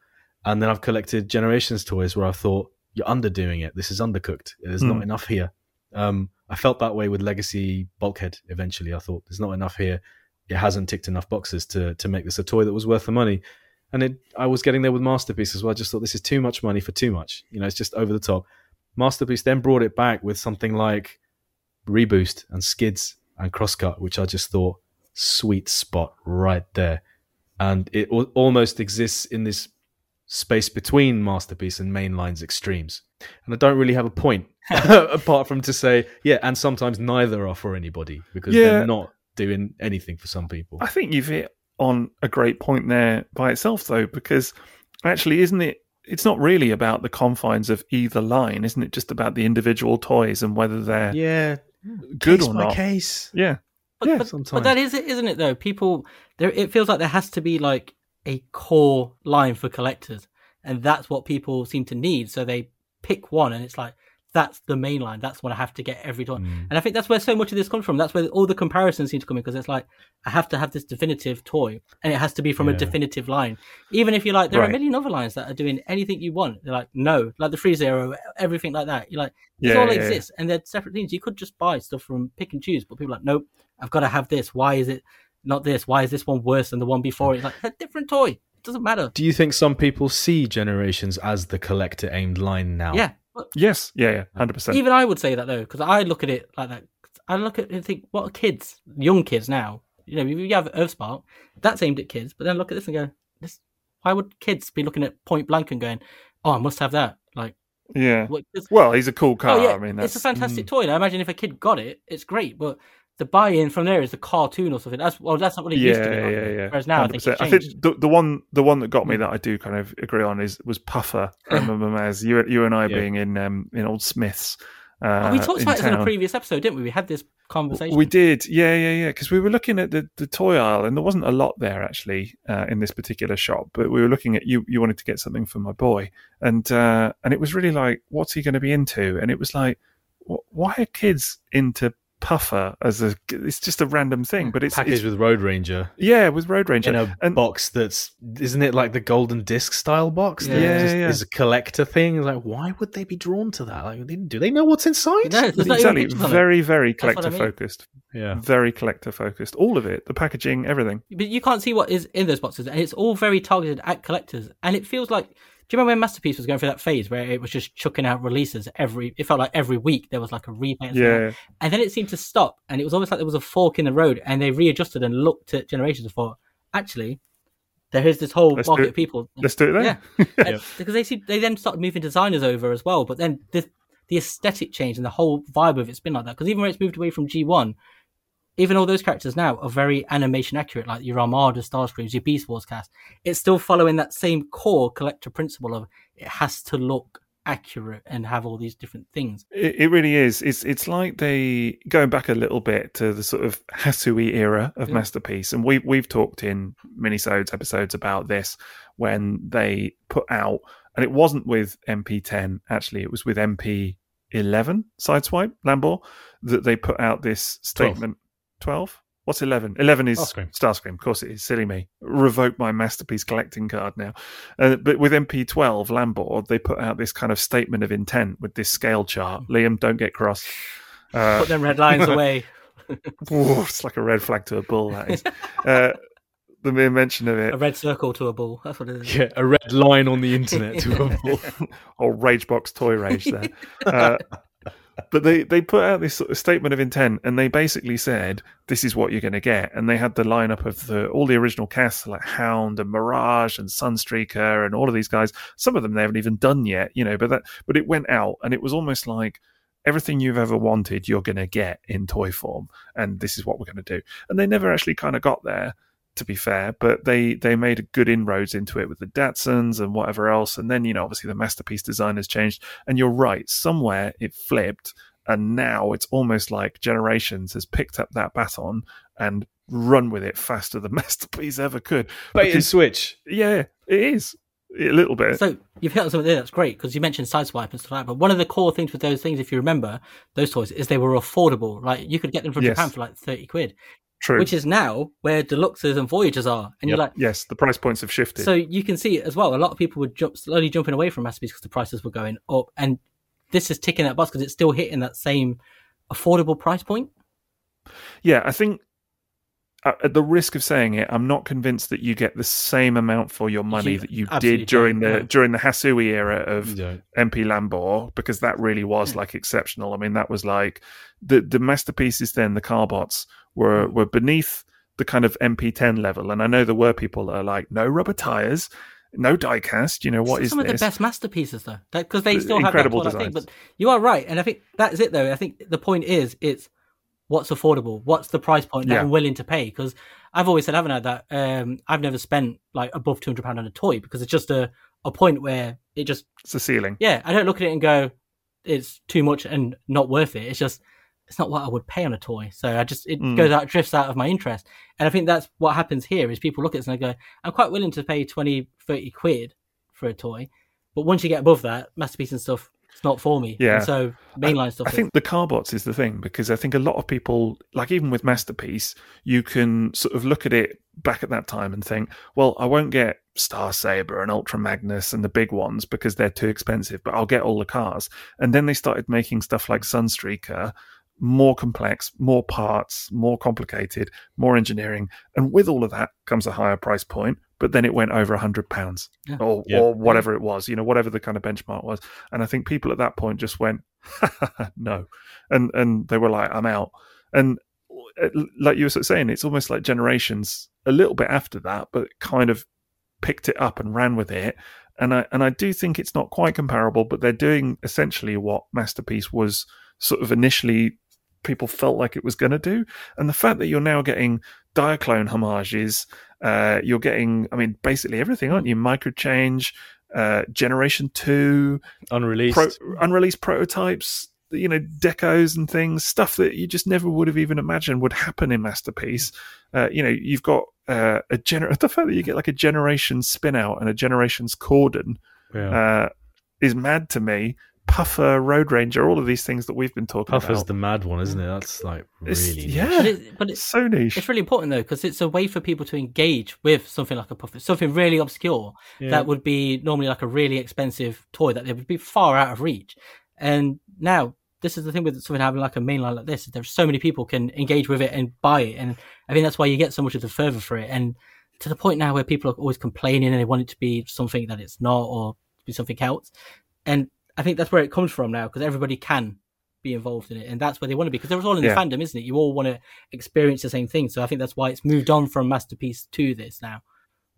And then I've collected Generations toys where I thought, you're underdoing it. This is undercooked. There's not enough here. I felt that way with Legacy Bulkhead. Eventually, I thought there's not enough here. It hasn't ticked enough boxes to make this a toy that was worth the money. And I was getting there with Masterpiece as well. I just thought, this is too much money for too much. You know, it's just over the top. Masterpiece then brought it back with something like Reboost and Skids and Crosscut, which I just thought, sweet spot right there. And it almost exists in this space between Masterpiece and Mainline's extremes. And I don't really have a point apart from to say, and sometimes neither are for anybody, because they're not doing anything for some people. I think you've hit on a great point there by itself, though, because actually, it's not really about the confines of either line, isn't it? Just about the individual toys and whether they're good case or not. Case. Yeah. But that is it, isn't it, though? It feels like there has to be like a core line for collectors, and that's what people seem to need. So they pick one, and it's like, that's the main line. That's what I have to get every time. And I think that's where so much of this comes from. That's where all the comparisons seem to come in, because it's like, I have to have this definitive toy, and it has to be from a definitive line. Even if you're like, there are a million other lines that are doing anything you want. They're like, no, like the 3.0, everything like that. You're like, this all exists, and they're separate things. You could just buy stuff from pick and choose, but people are like, nope, I've got to have this. Why is it not this? Why is this one worse than the one before? It's like, a different toy. It doesn't matter. Do you think some people see Generations as the collector-aimed line now? Yeah. Yes, 100%. Even I would say that, though, because I look at it like that. I look at it and think, what are kids, young kids now? You know, you have Earthspark, that's aimed at kids, but then look at this and go, why would kids be looking at Point Blank and going, oh, I must have that? Like, well, he's a cool car. I mean, it's a fantastic toy. I imagine if a kid got it, it's great, but the buy-in from there is the cartoon or something. That's not what it used to be. Whereas now, 100%. I think the one that got me that I do kind of agree on was Puffer. I remember you and I being in Old Smith's. We talked about this in a previous episode, didn't we? We had this conversation. We did, because we were looking at the toy aisle, and there wasn't a lot there actually in this particular shop. But we were looking at you wanted to get something for my boy, and it was really like, what's he going to be into? And it was like, why are kids into puffer as a, it's just a random thing, but it's packaged with Road Ranger. Yeah, with Road Ranger in a box that's, isn't it like the golden disc style box? Yeah. It's a collector thing. It's like, why would they be drawn to that? Like, do they know what's inside? No, exactly. Very, very collector focused. Yeah, very collector focused. All of it, the packaging, everything. But you can't see what is in those boxes, and it's all very targeted at collectors. And it feels like. Do you remember when Masterpiece was going through that phase where it was just chucking out releases it felt like every week there was like a repaint. Yeah. And then it seemed to stop, and it was almost like there was a fork in the road, and they readjusted and looked at Generations and thought, actually, there is this whole market of people. Let's do it then. Yeah. Because they then started moving designers over as well, but then the aesthetic change and the whole vibe of it's been like that. Because even when it's moved away from G1, even all those characters now are very animation accurate, like your Armada, Starscreams, your Beast Wars cast. It's still following that same core collector principle of it has to look accurate and have all these different things. It really is. It's like they, going back a little bit to the sort of Hasui era of Masterpiece, and we've talked in minisodes, episodes about this, when they put out, and it wasn't with MP10, actually, it was with MP11, Sideswipe, Lambor, that they put out this statement. 12? What's 11? 11 is Starscream. Of course it is. Silly me. Revoke my Masterpiece collecting card now. But with MP12, Lambor, they put out this kind of statement of intent with this scale chart. Liam, don't get cross. Put them red lines away. Whoa, it's like a red flag to a bull, that is. The mere mention of it. A red circle to a bull. That's what it is. Yeah, a red line on the internet to a bull. Or Ragebox Toy Rage there. But they put out this sort of statement of intent, and they basically said, this is what you're going to get. And they had the lineup of all the original casts, like Hound and Mirage and Sunstreaker and all of these guys. Some of them they haven't even done yet, you know, but it went out, and it was almost like everything you've ever wanted, you're going to get in toy form. And this is what we're going to do. And they never actually kind of got there, to be fair, but they made a good inroads into it with the Datsuns and whatever else. And then, you know, obviously the Masterpiece design has changed, and you're right, somewhere it flipped, and now it's almost like Generations has picked up that baton and run with it faster than Masterpiece ever could. Bait and switch. Yeah, it is. A little bit. So you've hit on something there that's great, because you mentioned Sideswipe and stuff like that, but one of the core things with those things, if you remember, those toys, is they were affordable. Like, you could get them from Japan for like 30 quid. True. Which is now where Deluxes and Voyagers are. And you're like... Yes, the price points have shifted. So you can see as well, a lot of people were slowly jumping away from Masterpiece because the prices were going up. And this is ticking that box because it's still hitting that same affordable price point. Yeah, I think at the risk of saying it, I'm not convinced that you get the same amount for your money that you did during the Hasui era of MP Lambor, because that really was like exceptional. I mean, that was like the Masterpieces then, the Carbots, were beneath the kind of MP10 level. And I know there were people that are like, no rubber tires, no diecast, you know, what is this? Some of the best Masterpieces, though, because they still have incredible designs. But you are right, and I think that is it, though. I think the point is, it's what's affordable, what's the price point that I'm willing to pay? Because I've always said, haven't I, that I've never spent like above £200 on a toy, because it's just a point where it just... It's a ceiling. Yeah, I don't look at it and go, it's too much and not worth it. It's just, it's not what I would pay on a toy. So I just, it goes out, drifts out of my interest. And I think that's what happens here, is people look at it and they go, I'm quite willing to pay 20, 30 quid for a toy. But once you get above that, Masterpiece and stuff, it's not for me. Yeah. And so mainline stuff. I think the Carbots is the thing, because I think a lot of people, like even with Masterpiece, you can sort of look at it back at that time and think, well, I won't get Star Saber and Ultra Magnus and the big ones because they're too expensive, but I'll get all the cars. And then they started making stuff like Sunstreaker, more complex, more parts, more complicated, more engineering. And with all of that comes a higher price point. But then it went over £100 or whatever it was, you know, whatever the kind of benchmark was. And I think people at that point just went, no. And they were like, I'm out. And like you were sort of saying, it's almost like Generations a little bit after that, but kind of picked it up and ran with it. And I do think it's not quite comparable, but they're doing essentially what Masterpiece was sort of initially people felt like it was going to do. And the fact that you're now getting Diaclone homages, you're getting, I mean, basically everything, aren't you? Microchange, Generation 2, unreleased prototypes, you know, decos and things, stuff that you just never would have even imagined would happen in Masterpiece. You know, you've got the fact that you get like a Generation spin out and a Generations cordon is mad to me. Puffer, Road Ranger, all of these things that we've been talking about. Puffer's the mad one, isn't it? That's like really niche. Yeah, but it's so niche. It's really important though, because it's a way for people to engage with something like a puffer, something really obscure that would be normally like a really expensive toy that they would be far out of reach. And now this is the thing with something having like a mainline like this. There's so many people can engage with it and buy it, and I think that's why you get so much of the fervor for it. And to the point now where people are always complaining and they want it to be something that it's not, or be something else. And I think that's where it comes from now, because everybody can be involved in it, and that's where they want to be, because they're all in the fandom, isn't it? You all want to experience the same thing. So I think that's why it's moved on from Masterpiece to this now.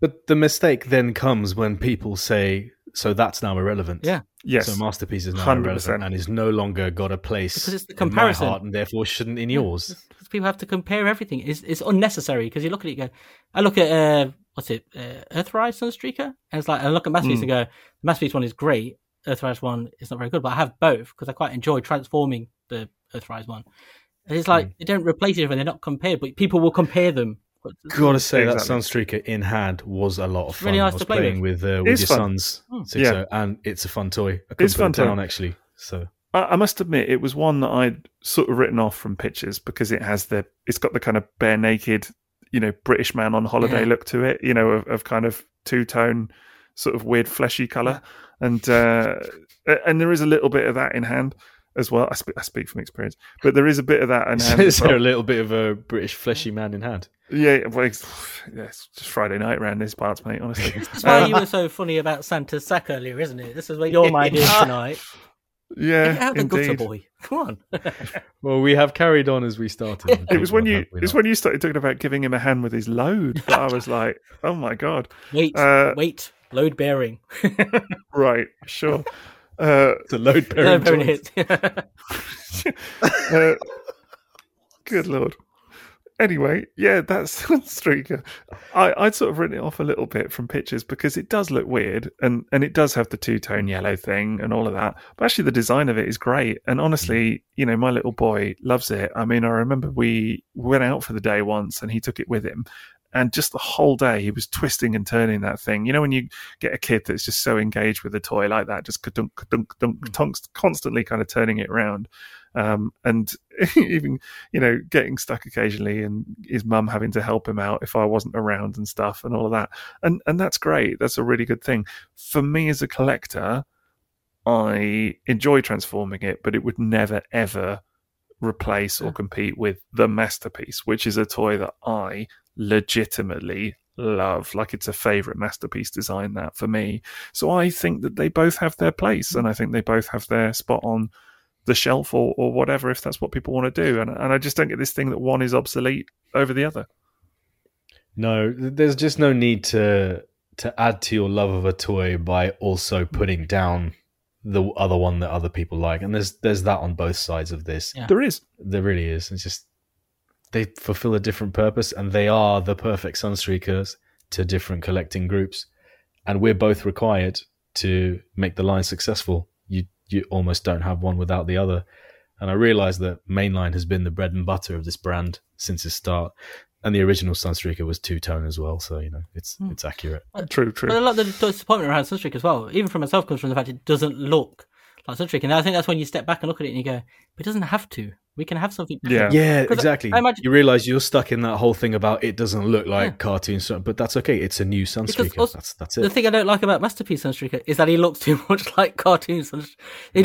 But the mistake then comes when people say, so that's now irrelevant. Yeah. Yes. So Masterpiece is now 100%. Irrelevant and is no longer got a place because it's the comparison. In my heart and therefore shouldn't in yours. Because people have to compare everything. It's unnecessary, because you look at it and go, I look at, Earthrise Sunstreaker? And it's like, I look at Masterpiece and go, Masterpiece one is great. Earthrise one is not very good, but I have both because I quite enjoy transforming the Earthrise one. And it's like, they don't replace it, they're not compared, but people will compare them. Gotta say that Sunstreaker in hand was a lot of fun. Really nice to play with your sons, and it's a fun toy. I couldn't put it down actually. So I must admit, it was one that I'd sort of written off from pictures because it has it's got the kind of bare naked, British man on holiday look to it, of kind of two tone, sort of weird fleshy colour, and there is a little bit of that in hand. As well, I speak from experience, but there is a bit of that in hand. Is there a little bit of a British fleshy man in hand? Yeah, well, it's just Friday night around these parts, mate. Honestly, that's why you were so funny about Santa's sack earlier, isn't it? This is where your mind is tonight. Yeah, get out the gutter, boy. Come on. Well, we have carried on as we started. It's when you started talking about giving him a hand with his load that I was like, oh my god, wait, load bearing. Right, sure. It's a load bearing hit. Good lord. Anyway, that's Sunstreaker. I'd sort of written it off a little bit from pictures because it does look weird and it does have the two-tone yellow thing and all of that. But actually the design of it is great. And honestly, my little boy loves it. I mean, I remember we went out for the day once and he took it with him. And just the whole day, he was twisting and turning that thing. When you get a kid that's just so engaged with a toy like that, just ka-dunk, ka-dunk, ka-dunk, constantly kind of turning it around. And even, getting stuck occasionally and his mum having to help him out if I wasn't around and stuff and all of that. And that's great. That's a really good thing. For me as a collector, I enjoy transforming it, but it would never, ever replace or compete with the Masterpiece, which is a toy that I legitimately love. Like, it's a favorite Masterpiece design, that, for me. So I think that they both have their place, and I think they both have their spot on the shelf or whatever, if that's what people want to do. And I just don't get this thing that one is obsolete over the other. No, there's just no need to add to your love of a toy by also putting down the other one that other people like. And there's that on both sides of this. Yeah. There really is. It's just, they fulfill a different purpose, and they are the perfect Sunstreakers to different collecting groups. And we're both required to make the line successful. You almost don't have one without the other. And I realize that Mainline has been the bread and butter of this brand since its start. And the original Sunstreaker was two-tone as well, so, it's accurate. True. But a lot of the disappointment around Sunstreaker as well, even for myself, comes from the fact it doesn't look like Sunstreaker. And I think that's when you step back and look at it and you go, but it doesn't have to. We can have something different. Yeah, exactly. You realise you're stuck in that whole thing about it doesn't look like cartoons, but that's okay. It's a new Sunstreaker. That's it. The thing I don't like about Masterpiece Sunstreaker is that he looks too much like cartoons. There's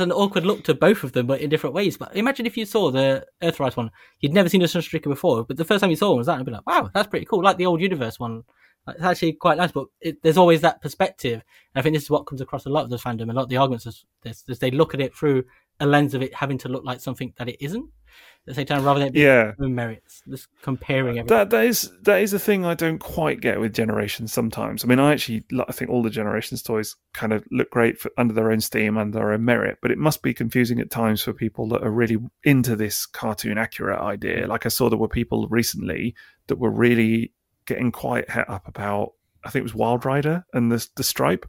an awkward look to both of them, but in different ways. But imagine if you saw the Earthrise one, you'd never seen a Sunstreaker before, but the first time you saw one was that, and you'd be like, wow, that's pretty cool. Like the old Universe one. It's actually quite nice, but there's always that perspective. And I think this is what comes across a lot of the fandom, a lot of the arguments is they look at it through a lens of it having to look like something that it isn't at the same time, rather than merits, just comparing everything. That is a thing I don't quite get with Generations sometimes. I mean, I think all the Generations toys kind of look great under their own steam and their own merit, but it must be confusing at times for people that are really into this cartoon accurate idea. Like, I saw there were people recently that were really getting quite het up about, I think it was Wild Rider and the stripe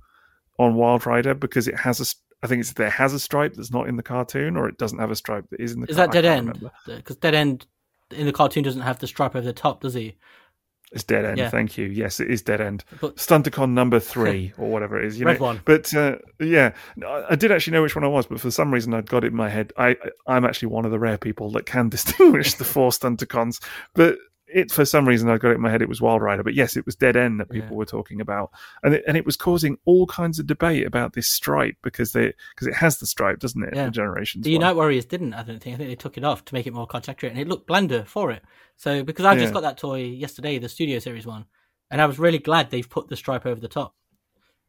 on Wild Rider, because it has a stripe that's not in the cartoon, or it doesn't have a stripe that is in the cartoon. Is that Dead End? Because Dead End in the cartoon doesn't have the stripe over the top, does he? It's Dead End, yeah. Thank you. Yes, it is Dead End. But Stunticon number 3, or whatever it is. You know? Red one. But, yeah, I did actually know which one I was, but for some reason I'd got it in my head. I'm actually one of the rare people that can distinguish the 4 Stunticons. But for some reason I got it in my head, it was Wild Rider. But yes, it was Dead End that people were talking about. And it was causing all kinds of debate about this stripe, because it has the stripe, doesn't it? Yeah. The Generations The Unite Warriors didn't, I don't think. I think they took it off to make it more contact accurate, and it looked blander for it. So, because I just got that toy yesterday, the Studio Series one, and I was really glad they've put the stripe over the top.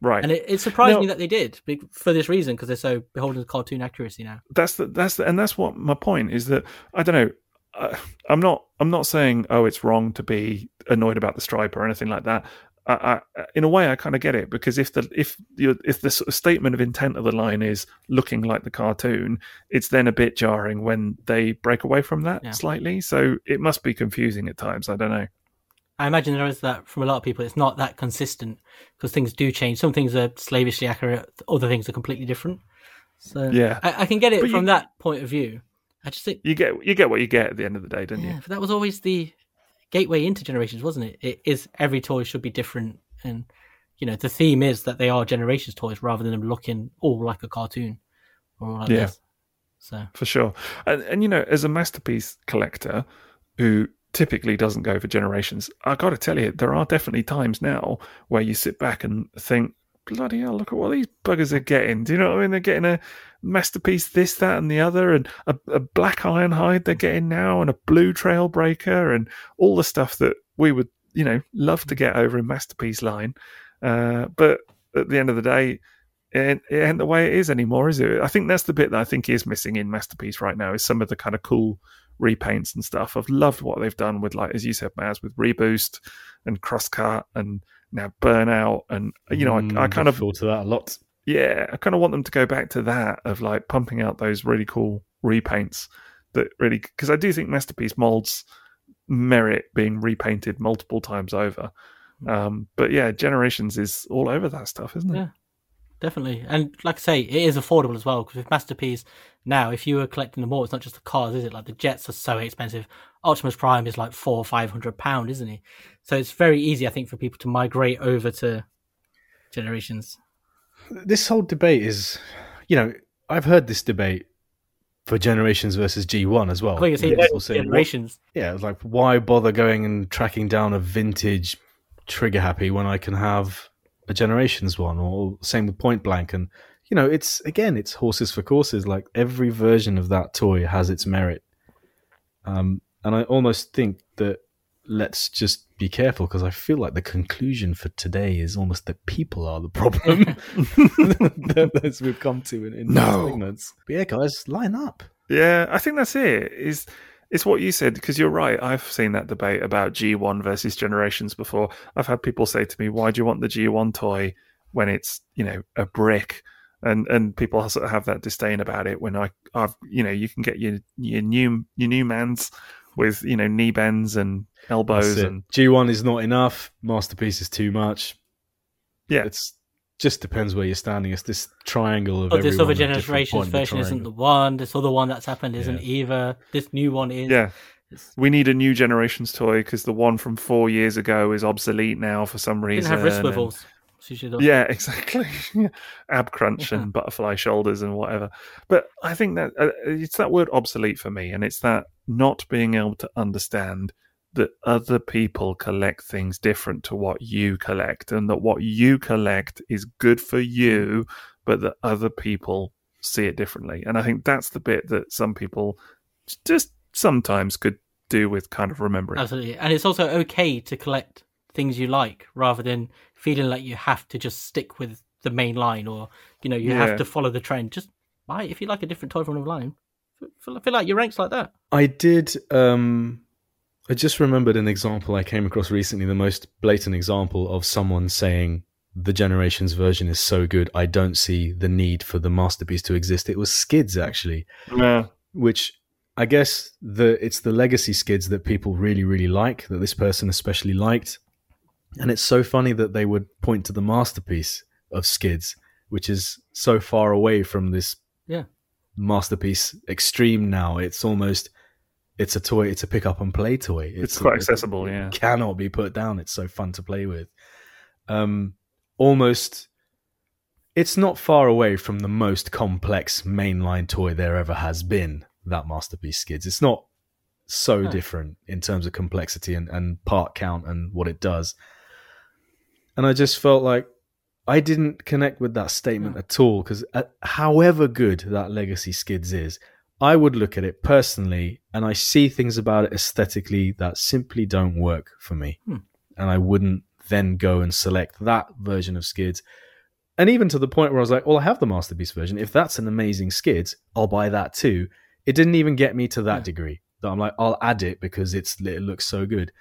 Right. And it surprised me that they did, for this reason, because they're so beholden to cartoon accuracy now. And that's what my point is, that, I don't know, I'm not saying, oh, it's wrong to be annoyed about the stripe or anything like that. I in a way, I kind of get it, because if the sort of statement of intent of the line is looking like the cartoon, it's then a bit jarring when they break away from that slightly. So it must be confusing at times. I don't know. I imagine there is that from a lot of people. It's not that consistent, because things do change. Some things are slavishly accurate. Other things are completely different. So yeah, I can get it from that point of view. I just think you get what you get at the end of the day, don't you? Yeah, but that was always the gateway into Generations, wasn't it? It is, every toy should be different, and you know the theme is that they are Generations toys rather than them looking all like a cartoon or like this. So for sure, and you know, as a Masterpiece collector who typically doesn't go for Generations, I got to tell you, there are definitely times now where you sit back and think, bloody hell, look at what these buggers are getting. Do you know what I mean? They're getting a Masterpiece this, that and the other, and a black Ironhide they're getting now, and a blue Trailbreaker, and all the stuff that we would, you know, love to get over in Masterpiece line. But at the end of the day, it ain't the way it is anymore, is it? I think that's the bit that I think is missing in Masterpiece right now, is some of the kind of cool repaints and stuff. I've loved what they've done with, like, as you said, Maz, with Reboost and Crosscut and now Burnout, and you know, I kind of fall to that a lot. Yeah, I kind of want them to go back to that, of like pumping out those really cool repaints that really, because I do think Masterpiece molds merit being repainted multiple times over. But yeah, Generations is all over that stuff, isn't it? Yeah, definitely. And like I say, it is affordable as well, because with Masterpiece now, if you were collecting them all, it's not just the cars, is it? Like the jets are so expensive. Optimus Prime is like £400 or £500, isn't he? So it's very easy, I think, for people to migrate over to Generations. This whole debate is, you know, I've heard this debate for Generations versus G1 as well. Generations. Yeah, it's like, why bother going and tracking down a vintage Trigger Happy when I can have a Generations one? Or same with Point Blank. And, you know, it's, again, it's horses for courses. Like, every version of that toy has its merit. And I almost think that, let's just be careful, because I feel like the conclusion for today is almost that people are the problem that we've come to in these segments. But yeah, guys, line up. Yeah, I think that's it. It's what you said, because you're right. I've seen that debate about G1 versus Generations before. I've had people say to me, why do you want the G1 toy when it's, you know, a brick? And people sort of have that disdain about it, when I've you know, you can get your new man's with, you know, knee bends and elbows. And G1 is not enough. Masterpiece is too much. Yeah, it's just depends where you're standing. It's this triangle of, oh, this other Generations version isn't the one. This other one that's happened isn't either. This new one is. Yeah, we need a new Generations toy because the one from 4 years ago is obsolete now for some reason. Didn't have wrist swivels. Yeah, exactly. Ab crunch and butterfly shoulders and whatever. But I think that it's that word obsolete for me, and it's that not being able to understand that other people collect things different to what you collect, and that what you collect is good for you, but that other people see it differently. And I think that's the bit that some people just sometimes could do with kind of remembering. Absolutely. And it's also okay to collect things you like, rather than feeling like you have to just stick with the main line, or, you know, you have to follow the trend. Just buy, if you like a different toy from another line, feel like your rank's like that. I did, I just remembered an example I came across recently, the most blatant example of someone saying the Generations version is so good, I don't see the need for the Masterpiece to exist. It was Skids, actually. Yeah. Which, I guess, it's the Legacy Skids that people really, really like, that this person especially liked. And it's so funny that they would point to the Masterpiece of Skids, which is so far away from this Masterpiece extreme now. It's almost It's a toy. It's a pick up and play toy. It's quite accessible. It cannot be put down. It's so fun to play with. Almost, it's not far away from the most complex mainline toy there ever has been. That Masterpiece Skids. It's not so different in terms of complexity and part count and what it does. And I just felt like I didn't connect with that statement at all, because however good that Legacy Skids is, I would look at it personally and I see things about it aesthetically that simply don't work for me. And I wouldn't then go and select that version of Skids. And even to the point where I was like, well, I have the Masterpiece version. If that's an amazing Skids, I'll buy that too. It didn't even get me to that degree that I'm like, I'll add it because it looks so good.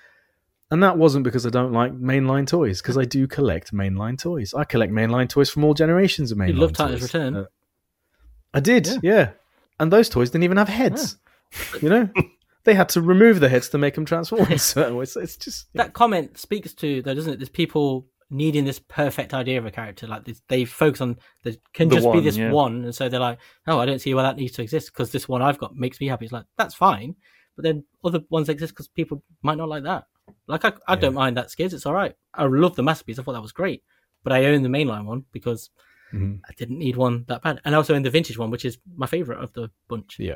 And that wasn't because I don't like mainline toys, because I do collect mainline toys. I collect mainline toys from all generations of mainline toys. You love Titan's Return. I did, yeah. And those toys didn't even have heads. Yeah. You know? They had to remove the heads to make them transform. So it's just... That comment speaks to, though, doesn't it? There's people needing this perfect idea of a character. Like, they focus on, there can just be this one. And so they're like, oh, I don't see why that needs to exist, because this one I've got makes me happy. It's like, that's fine. But then other ones exist because people might not like that. Like, I don't mind that Skids. It's all right. I love the Masterpiece. I thought that was great. But I own the mainline one because I didn't need one that bad. And also in the vintage one, which is my favourite of the bunch. Yeah.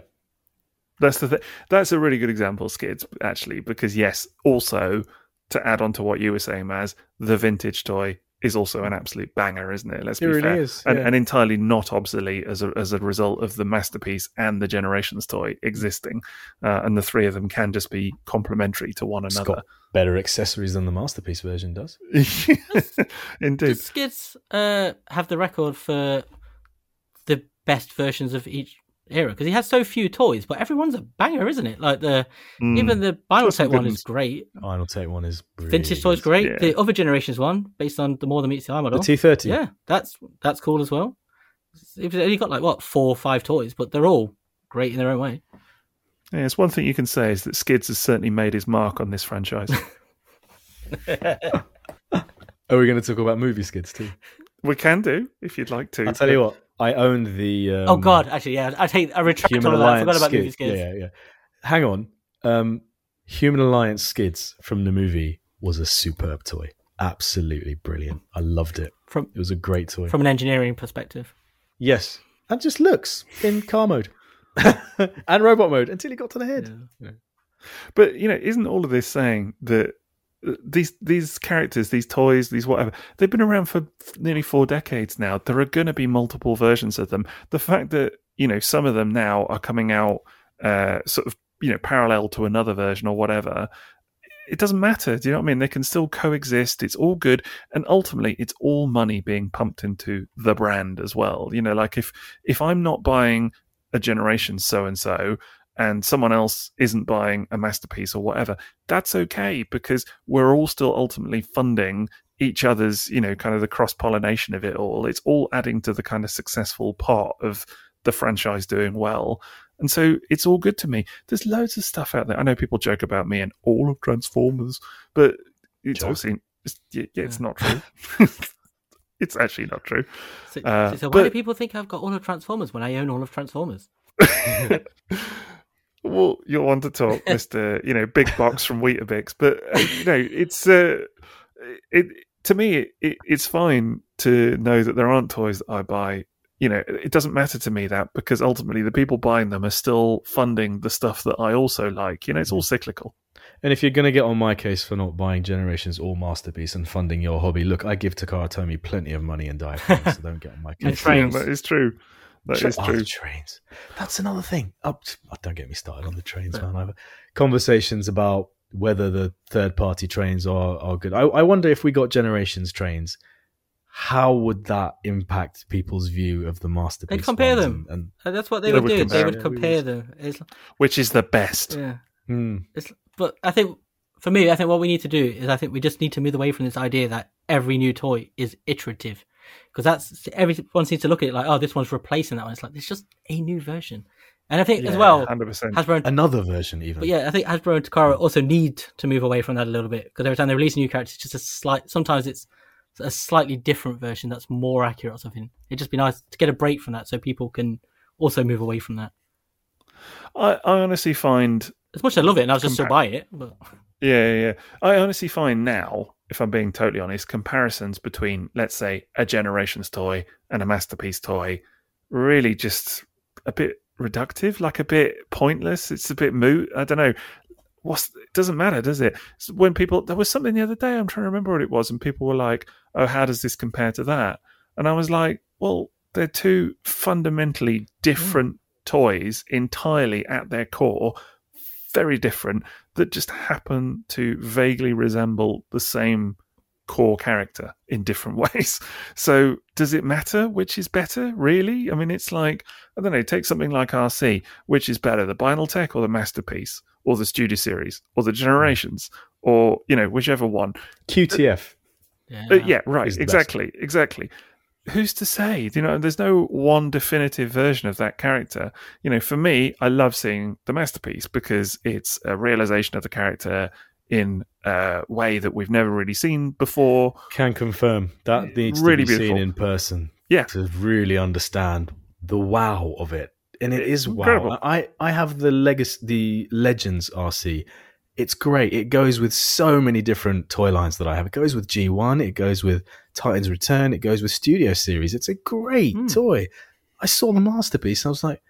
That's the That's a really good example, Skids, actually, because, yes, also to add on to what you were saying, Maz, the vintage toy is also an absolute banger, isn't it? Let's be fair. It really is. Yeah. And entirely not obsolete as a result of the Masterpiece and the Generations toy existing. And the three of them can just be complementary to one another. Got better accessories than the Masterpiece version does. Indeed. Does Skids have the record for the best versions of each era? Because he has so few toys, but everyone's a banger, isn't it? Like even the Vinyltape one is great. Vinyltape one is brilliant. Vintage toy's great. Yeah. The other Generations one, based on the More Than Meets the Eye model, the 230. Yeah, that's cool as well. It's only got like 4 or 5 toys, but they're all great in their own way. Yeah, it's one thing you can say is that Skids has certainly made his mark on this franchise. Are we going to talk about movie Skids too? We can do if you'd like to. I'll tell you what. I owned the... oh, God, actually, yeah. I retract all of that. I forgot about movie Skids. Yeah. Hang on. Human Alliance Skids from the movie was a superb toy. Absolutely brilliant. I loved it. It was a great toy. From an engineering perspective. Yes. And just looks in car mode. And robot mode until he got to the head. Yeah. But, isn't all of this saying that these characters, these toys, these whatever, they've been around for nearly 4 decades now. There are going to be multiple versions of them. The fact that, some of them now are coming out sort of, parallel to another version or whatever, it doesn't matter. Do you know what I mean? They can still coexist. It's all good. And ultimately, it's all money being pumped into the brand as well. Like if I'm not buying a Generation so-and-so, and someone else isn't buying a Masterpiece or whatever, that's okay, because we're all still ultimately funding each other's, kind of the cross-pollination of it all. It's all adding to the kind of successful part of the franchise doing well. And so it's all good to me. There's loads of stuff out there. I know people joke about me and all of Transformers, but it's obviously... It's not true. It's actually not true. So why do people think I've got all of Transformers when I own all of Transformers? Well, you'll want to talk, Mr. Big Box from Weetabix, but it's to me, it's fine to know that there aren't toys that I buy. It doesn't matter to me that, because ultimately the people buying them are still funding the stuff that I also like. It's all cyclical. And if you're going to get on my case for not buying Generations or Masterpiece and funding your hobby, look, I give Takara Tomy plenty of money and Diaclone, so don't get on my case. And trains. That is true. The trains. That's another thing. Don't get me started on the trains, man. I've conversations about whether the third-party trains are good. I wonder if we got Generations trains, how would that impact people's view of the Masterpiece? They'd compare them. And that's what they would do. They would compare them. Which is the best. Yeah. But I think, for me, what we need to do is we just need to move away from this idea that every new toy is iterative. Because everyone seems to look at it like, oh, this one's replacing that one. It's like, it's just a new version. And I think as well, 100%. Hasbro, another version even. But yeah, I think Hasbro and Takara also need to move away from that a little bit. Because every time they release a new character, it's just sometimes it's a slightly different version that's more accurate or something. It'd just be nice to get a break from that so people can also move away from that. I honestly find As much as I love it, and I was just still buy it. But... Yeah. I honestly find now, if I'm being totally honest, comparisons between, let's say, a Generations toy and a Masterpiece toy really just a bit reductive, like a bit pointless. It's a bit moot. I don't know. It doesn't matter, does it? When people, there was something the other day, I'm trying to remember what it was, and people were like, oh, how does this compare to that? And I was like, well, they're two fundamentally different toys, entirely at their core, very different, that just happen to vaguely resemble the same core character in different ways. So does it matter which is better, really? I mean, it's like, I don't know, take something like RC, which is better, the Vinyl Tech or the Masterpiece or the Studio Series or the Generations or, you know, whichever one. QTF. Yeah, right. Exactly. Who's to say? You know, there's no one definitive version of that character. You know, for me, I love seeing the Masterpiece because it's a realization of the character in a way that we've never really seen before. Can confirm that needs really to be beautiful. Seen in person. Yeah, to really understand the wow of it, and it's wow. Incredible. I have the Legacy, the Legends RC. It's great. It goes with so many different toy lines that I have. It goes with G1. It goes with Titan's Return. It goes with Studio Series. It's a great toy. I saw the Masterpiece and I was like,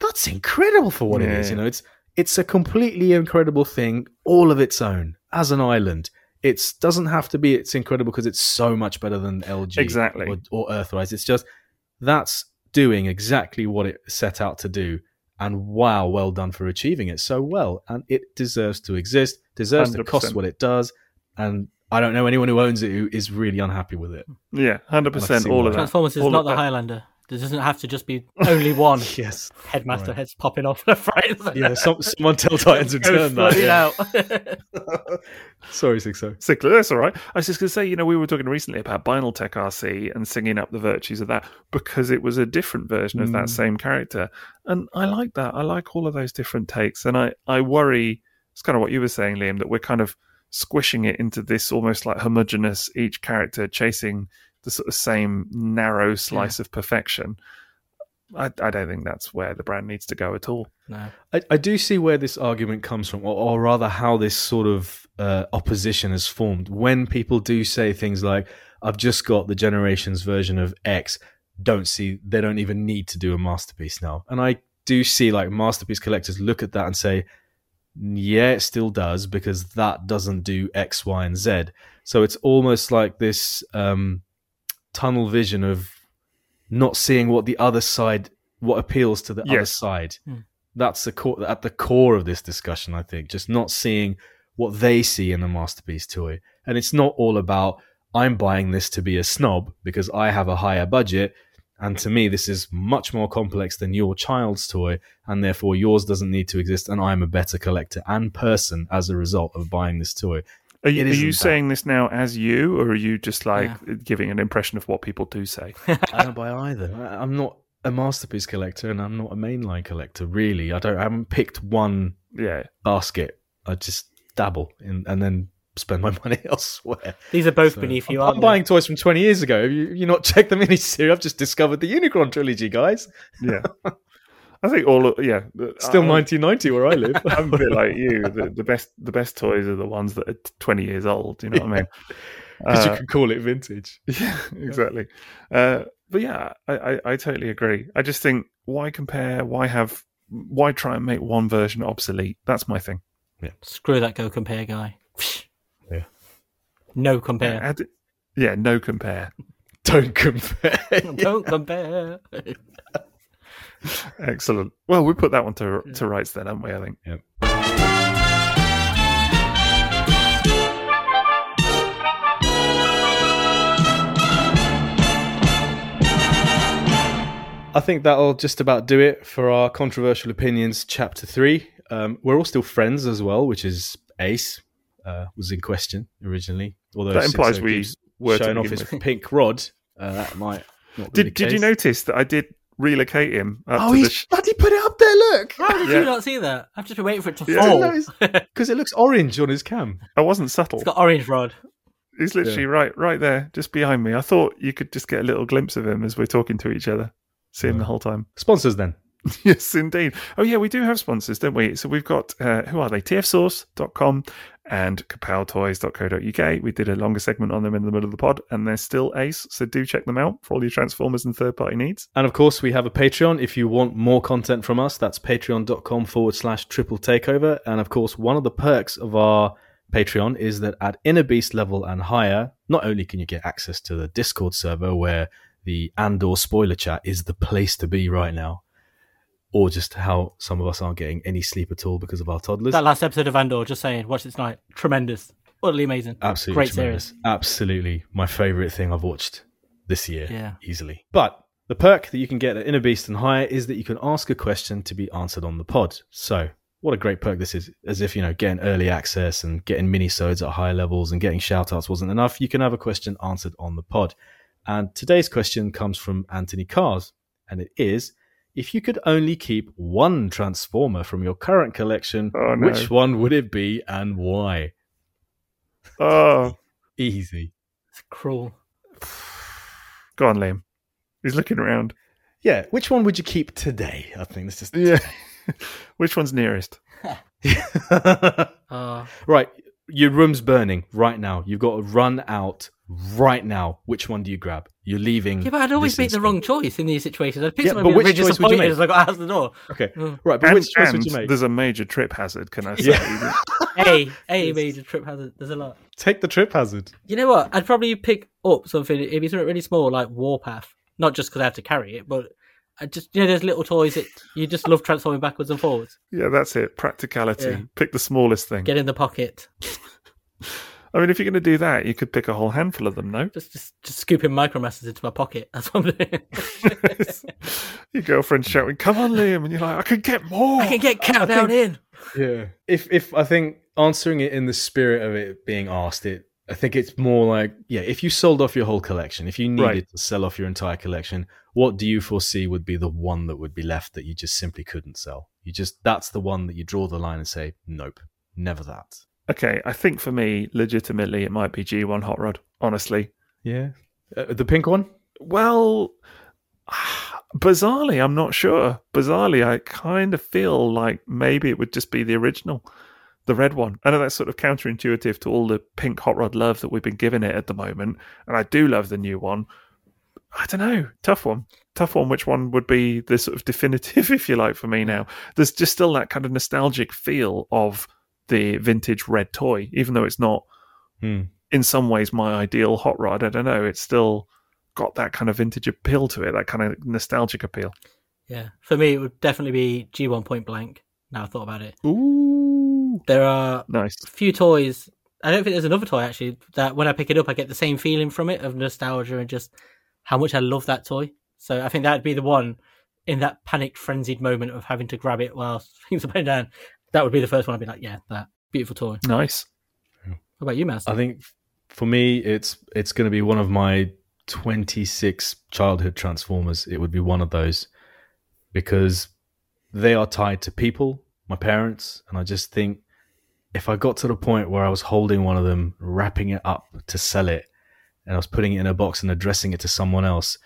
that's incredible for what it is. You know, it's a completely incredible thing all of its own as an island. It doesn't have to be it's incredible because it's so much better than LG or Earthrise. It's just that's doing exactly what it set out to do. And wow, well done for achieving it so well. And it deserves to exist, deserves 100%. To cost what it does. And I don't know anyone who owns it who is really unhappy with it. Yeah, 100%. All of that. Transformers is all not the Highlander. There doesn't have to just be only one. Yes. Headmaster right. Heads popping off left, right. Yeah, someone tell Titans to turn that. Out. Sorry, Sixo. That's all right. I was just going to say, you know, we were talking recently about Vinyl Tech RC and singing up the virtues of that because it was a different version of that same character. And I like that. I like all of those different takes. And I worry, it's kind of what you were saying, Liam, that we're kind of squishing it into this almost like homogenous, each character chasing the sort of same narrow slice of perfection. I don't think that's where the brand needs to go at all. No, I do see where this argument comes from, or rather how this sort of opposition is formed. When people do say things like, I've just got the Generations version of X, they don't even need to do a Masterpiece now. And I do see like Masterpiece collectors look at that and say, yeah, it still does because that doesn't do X, Y, and Z. So it's almost like this... tunnel vision of not seeing what the other side, what appeals to the other side. That's at the core of this discussion, I think, just not seeing what they see in the Masterpiece toy. And it's not all about, I'm buying this to be a snob because I have a higher budget. And to me, this is much more complex than your child's toy. And therefore yours doesn't need to exist. And I'm a better collector and person as a result of buying this toy. Are you saying this now as you, or are you just like giving an impression of what people do say? I don't buy either. I'm not a Masterpiece collector, and I'm not a mainline collector. Really, I haven't picked one basket. I just dabble in, and then spend my money elsewhere. These are both beneath you. I'm buying toys from 20 years ago. You not checked the miniseries? I've just discovered the Unicron trilogy, guys. Yeah. I think still 1990 where I live. I'm a bit like you. The best toys are the ones that are 20 years old. You know what I mean? Because you can call it vintage. Yeah, exactly. But yeah, I totally agree. I just think why compare? Why try and make one version obsolete? That's my thing. Yeah. Screw that go compare guy. Yeah. No compare. No compare. Don't compare. Don't compare. Excellent. Well, we put that one to rights then, haven't we, I think? Yep. I think that'll just about do it for our Controversial Opinions Chapter 3. We're all still friends as well, which is ace. Was in question originally. Although that implies we were showing off his pink rod. That might not be the case. Did you notice that I did... relocate him. He put it up there, look. How did you not see that? I've just been waiting for it to fall. Because it looks orange on his cam. I wasn't subtle. It's got orange rod. He's literally right there, just behind me. I thought you could just get a little glimpse of him as we're talking to each other. See him the whole time. Sponsors then. Yes, indeed. Oh, yeah, we do have sponsors, don't we? So we've got, who are they? tfsource.com and kapowtoys.co.uk. We did a longer segment on them in the middle of the pod, and they're still ace, so do check them out for all your Transformers and third-party needs. And, of course, we have a Patreon. If you want more content from us, that's patreon.com/triple takeover. And, of course, one of the perks of our Patreon is that at Inner Beast level and higher, not only can you get access to the Discord server where the Andor spoiler chat is the place to be right now, or just how some of us aren't getting any sleep at all because of our toddlers. That last episode of Andor, just saying, watch it tonight. Tremendous. Utterly amazing. Absolutely great tremendous. Series. Absolutely. My favourite thing I've watched this year, easily. But the perk that you can get at Inner Beast and higher is that you can ask a question to be answered on the pod. So what a great perk this is. As if, you know, getting early access and getting minisodes at higher levels and getting shout-outs wasn't enough, you can have a question answered on the pod. And today's question comes from Anthony Cars, and it is, if you could only keep one Transformer from your current collection, which one would it be and why? Oh. Easy. It's cruel. Go on, Liam. He's looking around. Yeah, which one would you keep today? I think this is... Yeah. Which one's nearest? Right, your room's burning right now. You've got to run out right now. Which one do you grab? You're leaving. Yeah, but I'd always make the wrong choice in these situations. I'd pick something really disappointed as I got out of the door. Okay, right, but which choice would you make? There's a major trip hazard, can I say? A major trip hazard. There's a lot. Take the trip hazard. You know what? I'd probably pick up something. It'd be something really small, like Warpath. Not just because I have to carry it, but I just, you know, those little toys that you just love transforming backwards and forwards. Yeah, that's it. Practicality. Yeah. Pick the smallest thing. Get in the pocket. I mean, if you're going to do that, you could pick a whole handful of them, no? Just scooping MicroMasters into my pocket. That's what I'm doing. Your girlfriend's shouting, "Come on, Liam!" And you're like, "I can get more. I can get countdown in." Yeah. If I think answering it in the spirit of it being asked, I think it's more like, if you sold off your whole collection, if you needed to sell off your entire collection, what do you foresee would be the one that would be left that you just simply couldn't sell? That's the one that you draw the line and say, "Nope, never that." Okay, I think for me, legitimately, it might be G1 Hot Rod, honestly. Yeah. The pink one? Well, bizarrely, I'm not sure. Bizarrely, I kind of feel like maybe it would just be the original, the red one. I know that's sort of counterintuitive to all the pink Hot Rod love that we've been giving it at the moment, and I do love the new one. I don't know. Tough one. Which one would be the sort of definitive, if you like, for me now? There's just still that kind of nostalgic feel of the vintage red toy, even though it's not in some ways my ideal Hot Rod. I don't know, it's still got that kind of vintage appeal to it, that kind of nostalgic appeal. Yeah, for me it would definitely be G1 Point Blank, now I thought about it. Ooh, there are a few toys, I don't think there's another toy actually, that when I pick it up I get the same feeling from it of nostalgia and just how much I love that toy. So I think that'd be the one in that panicked, frenzied moment of having to grab it while things are going down. That would be the first one I'd be like, yeah, that beautiful toy. Nice. How about you, Master? I think for me, it's going to be one of my 26 childhood Transformers. It would be one of those because they are tied to people, my parents, and I just think if I got to the point where I was holding one of them, wrapping it up to sell it, and I was putting it in a box and addressing it to someone else,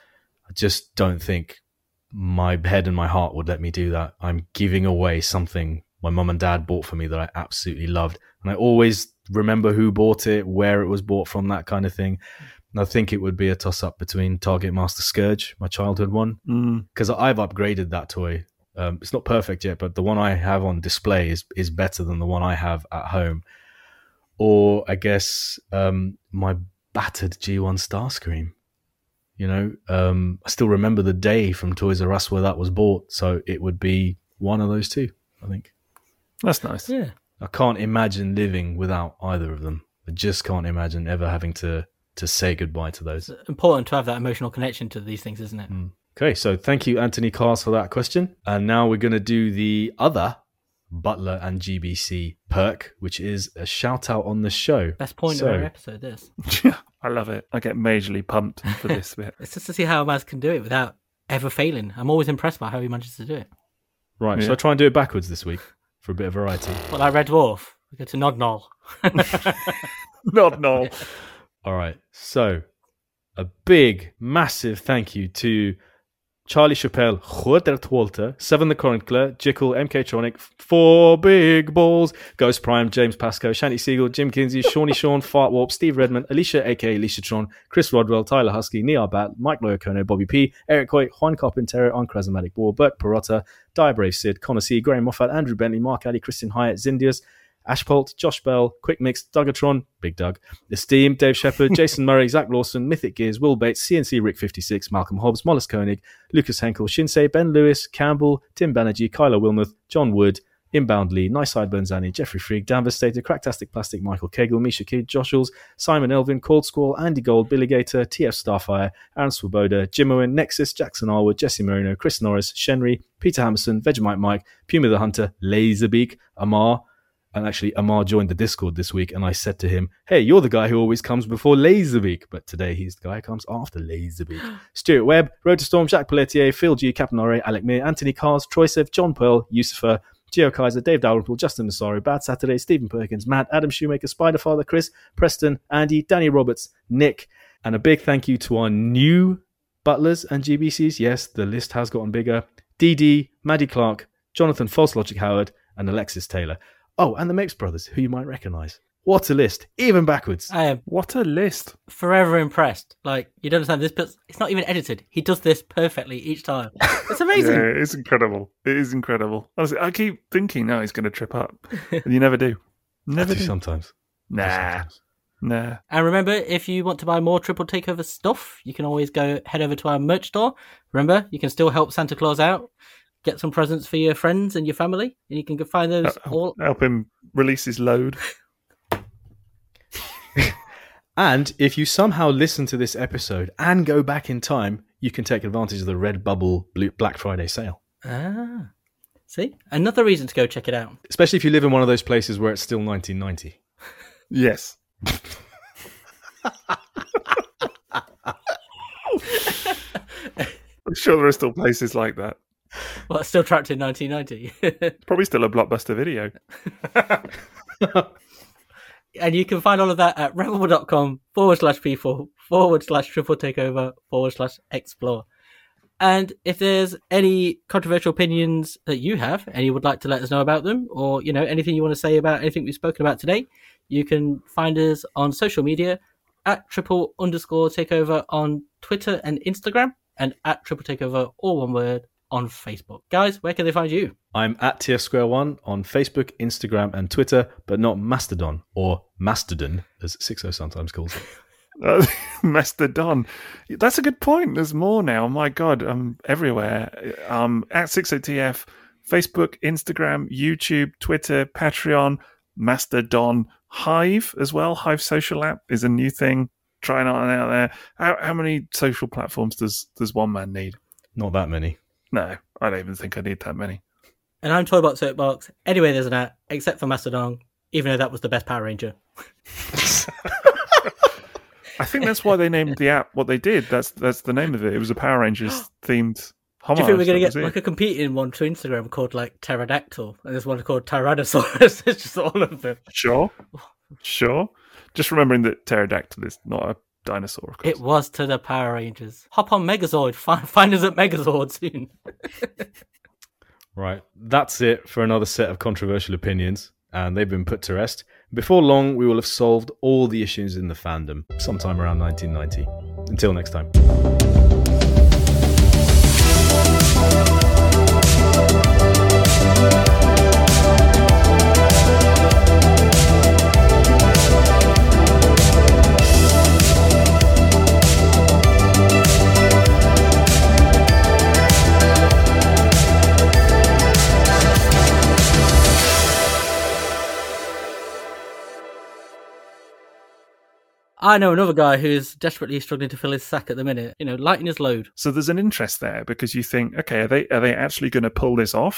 I just don't think my head and my heart would let me do that. I'm giving away something my mum and dad bought for me that I absolutely loved. And I always remember who bought it, where it was bought from, that kind of thing. And I think it would be a toss-up between Target Master Scourge, my childhood one, because I've upgraded that toy. It's not perfect yet, but the one I have on display is better than the one I have at home. Or I guess my battered G1 Starscream. You know, I still remember the day from Toys R Us where that was bought. So it would be one of those two, I think. That's nice. Yeah, I can't imagine living without either of them. I just can't imagine ever having to say goodbye to those. It's important to have that emotional connection to these things, isn't it? Okay, so thank you, Anthony Cars, for that question. And now we're going to do the other Butler and GBC perk, which is a shout-out on the show. Best point of our episode, this. I love it. I get majorly pumped for this bit. It's just to see how Maz can do it without ever failing. I'm always impressed by how he manages to do it. Right, so I try and do it backwards this week. For a bit of variety. Well, like Red Dwarf. We go to Nodnol. Nodnol. All right. So, a big, massive thank you to Charlie Chappelle, Rodert Walter, Seven the Chronicler, Jickle, MK Tronic, Four Big Balls, Ghost Prime, James Pascoe, Shanty Siegel, Jim Kinsey, Shawnee Sean, Fartwarp, Steve Redmond, Alicia aka Alicia Tron, Chris Rodwell, Tyler Husky, Niar Bat, Mike Loyokono, Bobby P, Eric Coy, Juan Carpintero, Unchrasomatic War, Burke Perotta, Die Brave Sid, Connor C, Graham Moffat, Andrew Bentley, Mark Alley, Christian Hyatt, Zindius, Ashpolt, Josh Bell, Quick Mix, Dugatron, Big Doug, Esteem, Dave Shepard, Jason Murray, Zach Lawson, Mythic Gears, Will Bates, CNC Rick 56, Malcolm Hobbs, Mollis Koenig, Lucas Henkel, Shinsei, Ben Lewis, Campbell, Tim Banerjee, Kyler Wilmoth, John Wood, Inbound Lee, Nice Side Bernzani, Jeffrey Frigg, Danvers Stater, Cracktastic Plastic, Michael Cagle, Misha Kidd, Josh Hills, Simon Elvin, Cold Squall, Andy Gold, Billy Gator, TF Starfire, Aaron Swoboda, Jim Owen, Nexus, Jackson Arwood, Jesse Marino, Chris Norris, Shenry, Peter Hammerson, Vegemite Mike, Puma the Hunter, Laserbeak, Amar. And actually, Amar joined the Discord this week, and I said to him, hey, you're the guy who always comes before Laserbeak. But today, he's the guy who comes after Laserbeak. Stuart Webb, Road to Storm, Jacques Pelletier, Phil G, Caponare, Alec Mir, Anthony Cars, Troysev, John Pearl, Yusufa, Geo Kaiser, Dave Dalrymple, Justin Masari, Bad Saturday, Stephen Perkins, Matt, Adam Shoemaker, Spiderfather, Chris, Preston, Andy, Danny Roberts, Nick. And a big thank you to our new butlers and GBCs. Yes, the list has gotten bigger. DD, Maddie Clark, Jonathan False Logic Howard, and Alexis Taylor. Oh, and the Mapes Brothers, who you might recognise. What a list. Even backwards. I am. What a list. Forever impressed. Like, you don't understand this, but it's not even edited. He does this perfectly each time. It's amazing. Yeah, it's incredible. It is incredible. Honestly, I keep thinking, no, he's going to trip up. And you never do. Never do. Sometimes. Nah. And remember, if you want to buy more Triple Takeover stuff, you can always go head over to our merch store. Remember, you can still help Santa Claus out. Get some presents for your friends and your family, and you can find those all. Help him release his load. And if you somehow listen to this episode and go back in time, you can take advantage of the Redbubble Black Friday sale. Ah, see? Another reason to go check it out. Especially if you live in one of those places where it's still 1990. Yes. I'm sure there are still places like that. Well, it's still trapped in 1990. Probably still a Blockbuster Video. And you can find all of that at revelable.com/people/people/TripleTakeover/explore. And if there's any controversial opinions that you have and you would like to let us know about them, or, you know, anything you want to say about anything we've spoken about today, you can find us on social media at @triple_takeover on Twitter and Instagram, and at @tripletakeover, all one word, on Facebook. Guys, where can they find you? I'm at TF Square One on Facebook, Instagram, and Twitter, but not Mastodon, or Mastodon, as 60 sometimes calls it. Mastodon. That's a good point. There's more now. Oh my God, I'm everywhere. At 60TF, Facebook, Instagram, YouTube, Twitter, Patreon, Mastodon, Hive as well. Hive Social App is a new thing. Trying on out there. How many social platforms does one man need? Not that many. No, I don't even think I need that many. And I'm Toybox Soapbox. Anyway, there's an at, except for Mastodon, even though that was the best Power Ranger. I think that's why they named the app what they did. That's the name of it. It was a Power Rangers themed homage. Do you think we're going to get like a competing one to Instagram called like Pterodactyl, and there's one called Tyrannosaurus? It's just all of them. Sure. Just remembering that Pterodactyl is not a dinosaur, of course. It was to the Power Rangers. Hop on Megazord. Find us at Megazord soon. Right, that's it for another set of controversial opinions, and they've been put to rest. Before long, we will have solved all the issues in the fandom, sometime around 1990. Until next time. I know another guy who's desperately struggling to fill his sack at the minute, you know, lighten his load. So there's an interest there because you think, okay, are they actually going to pull this off?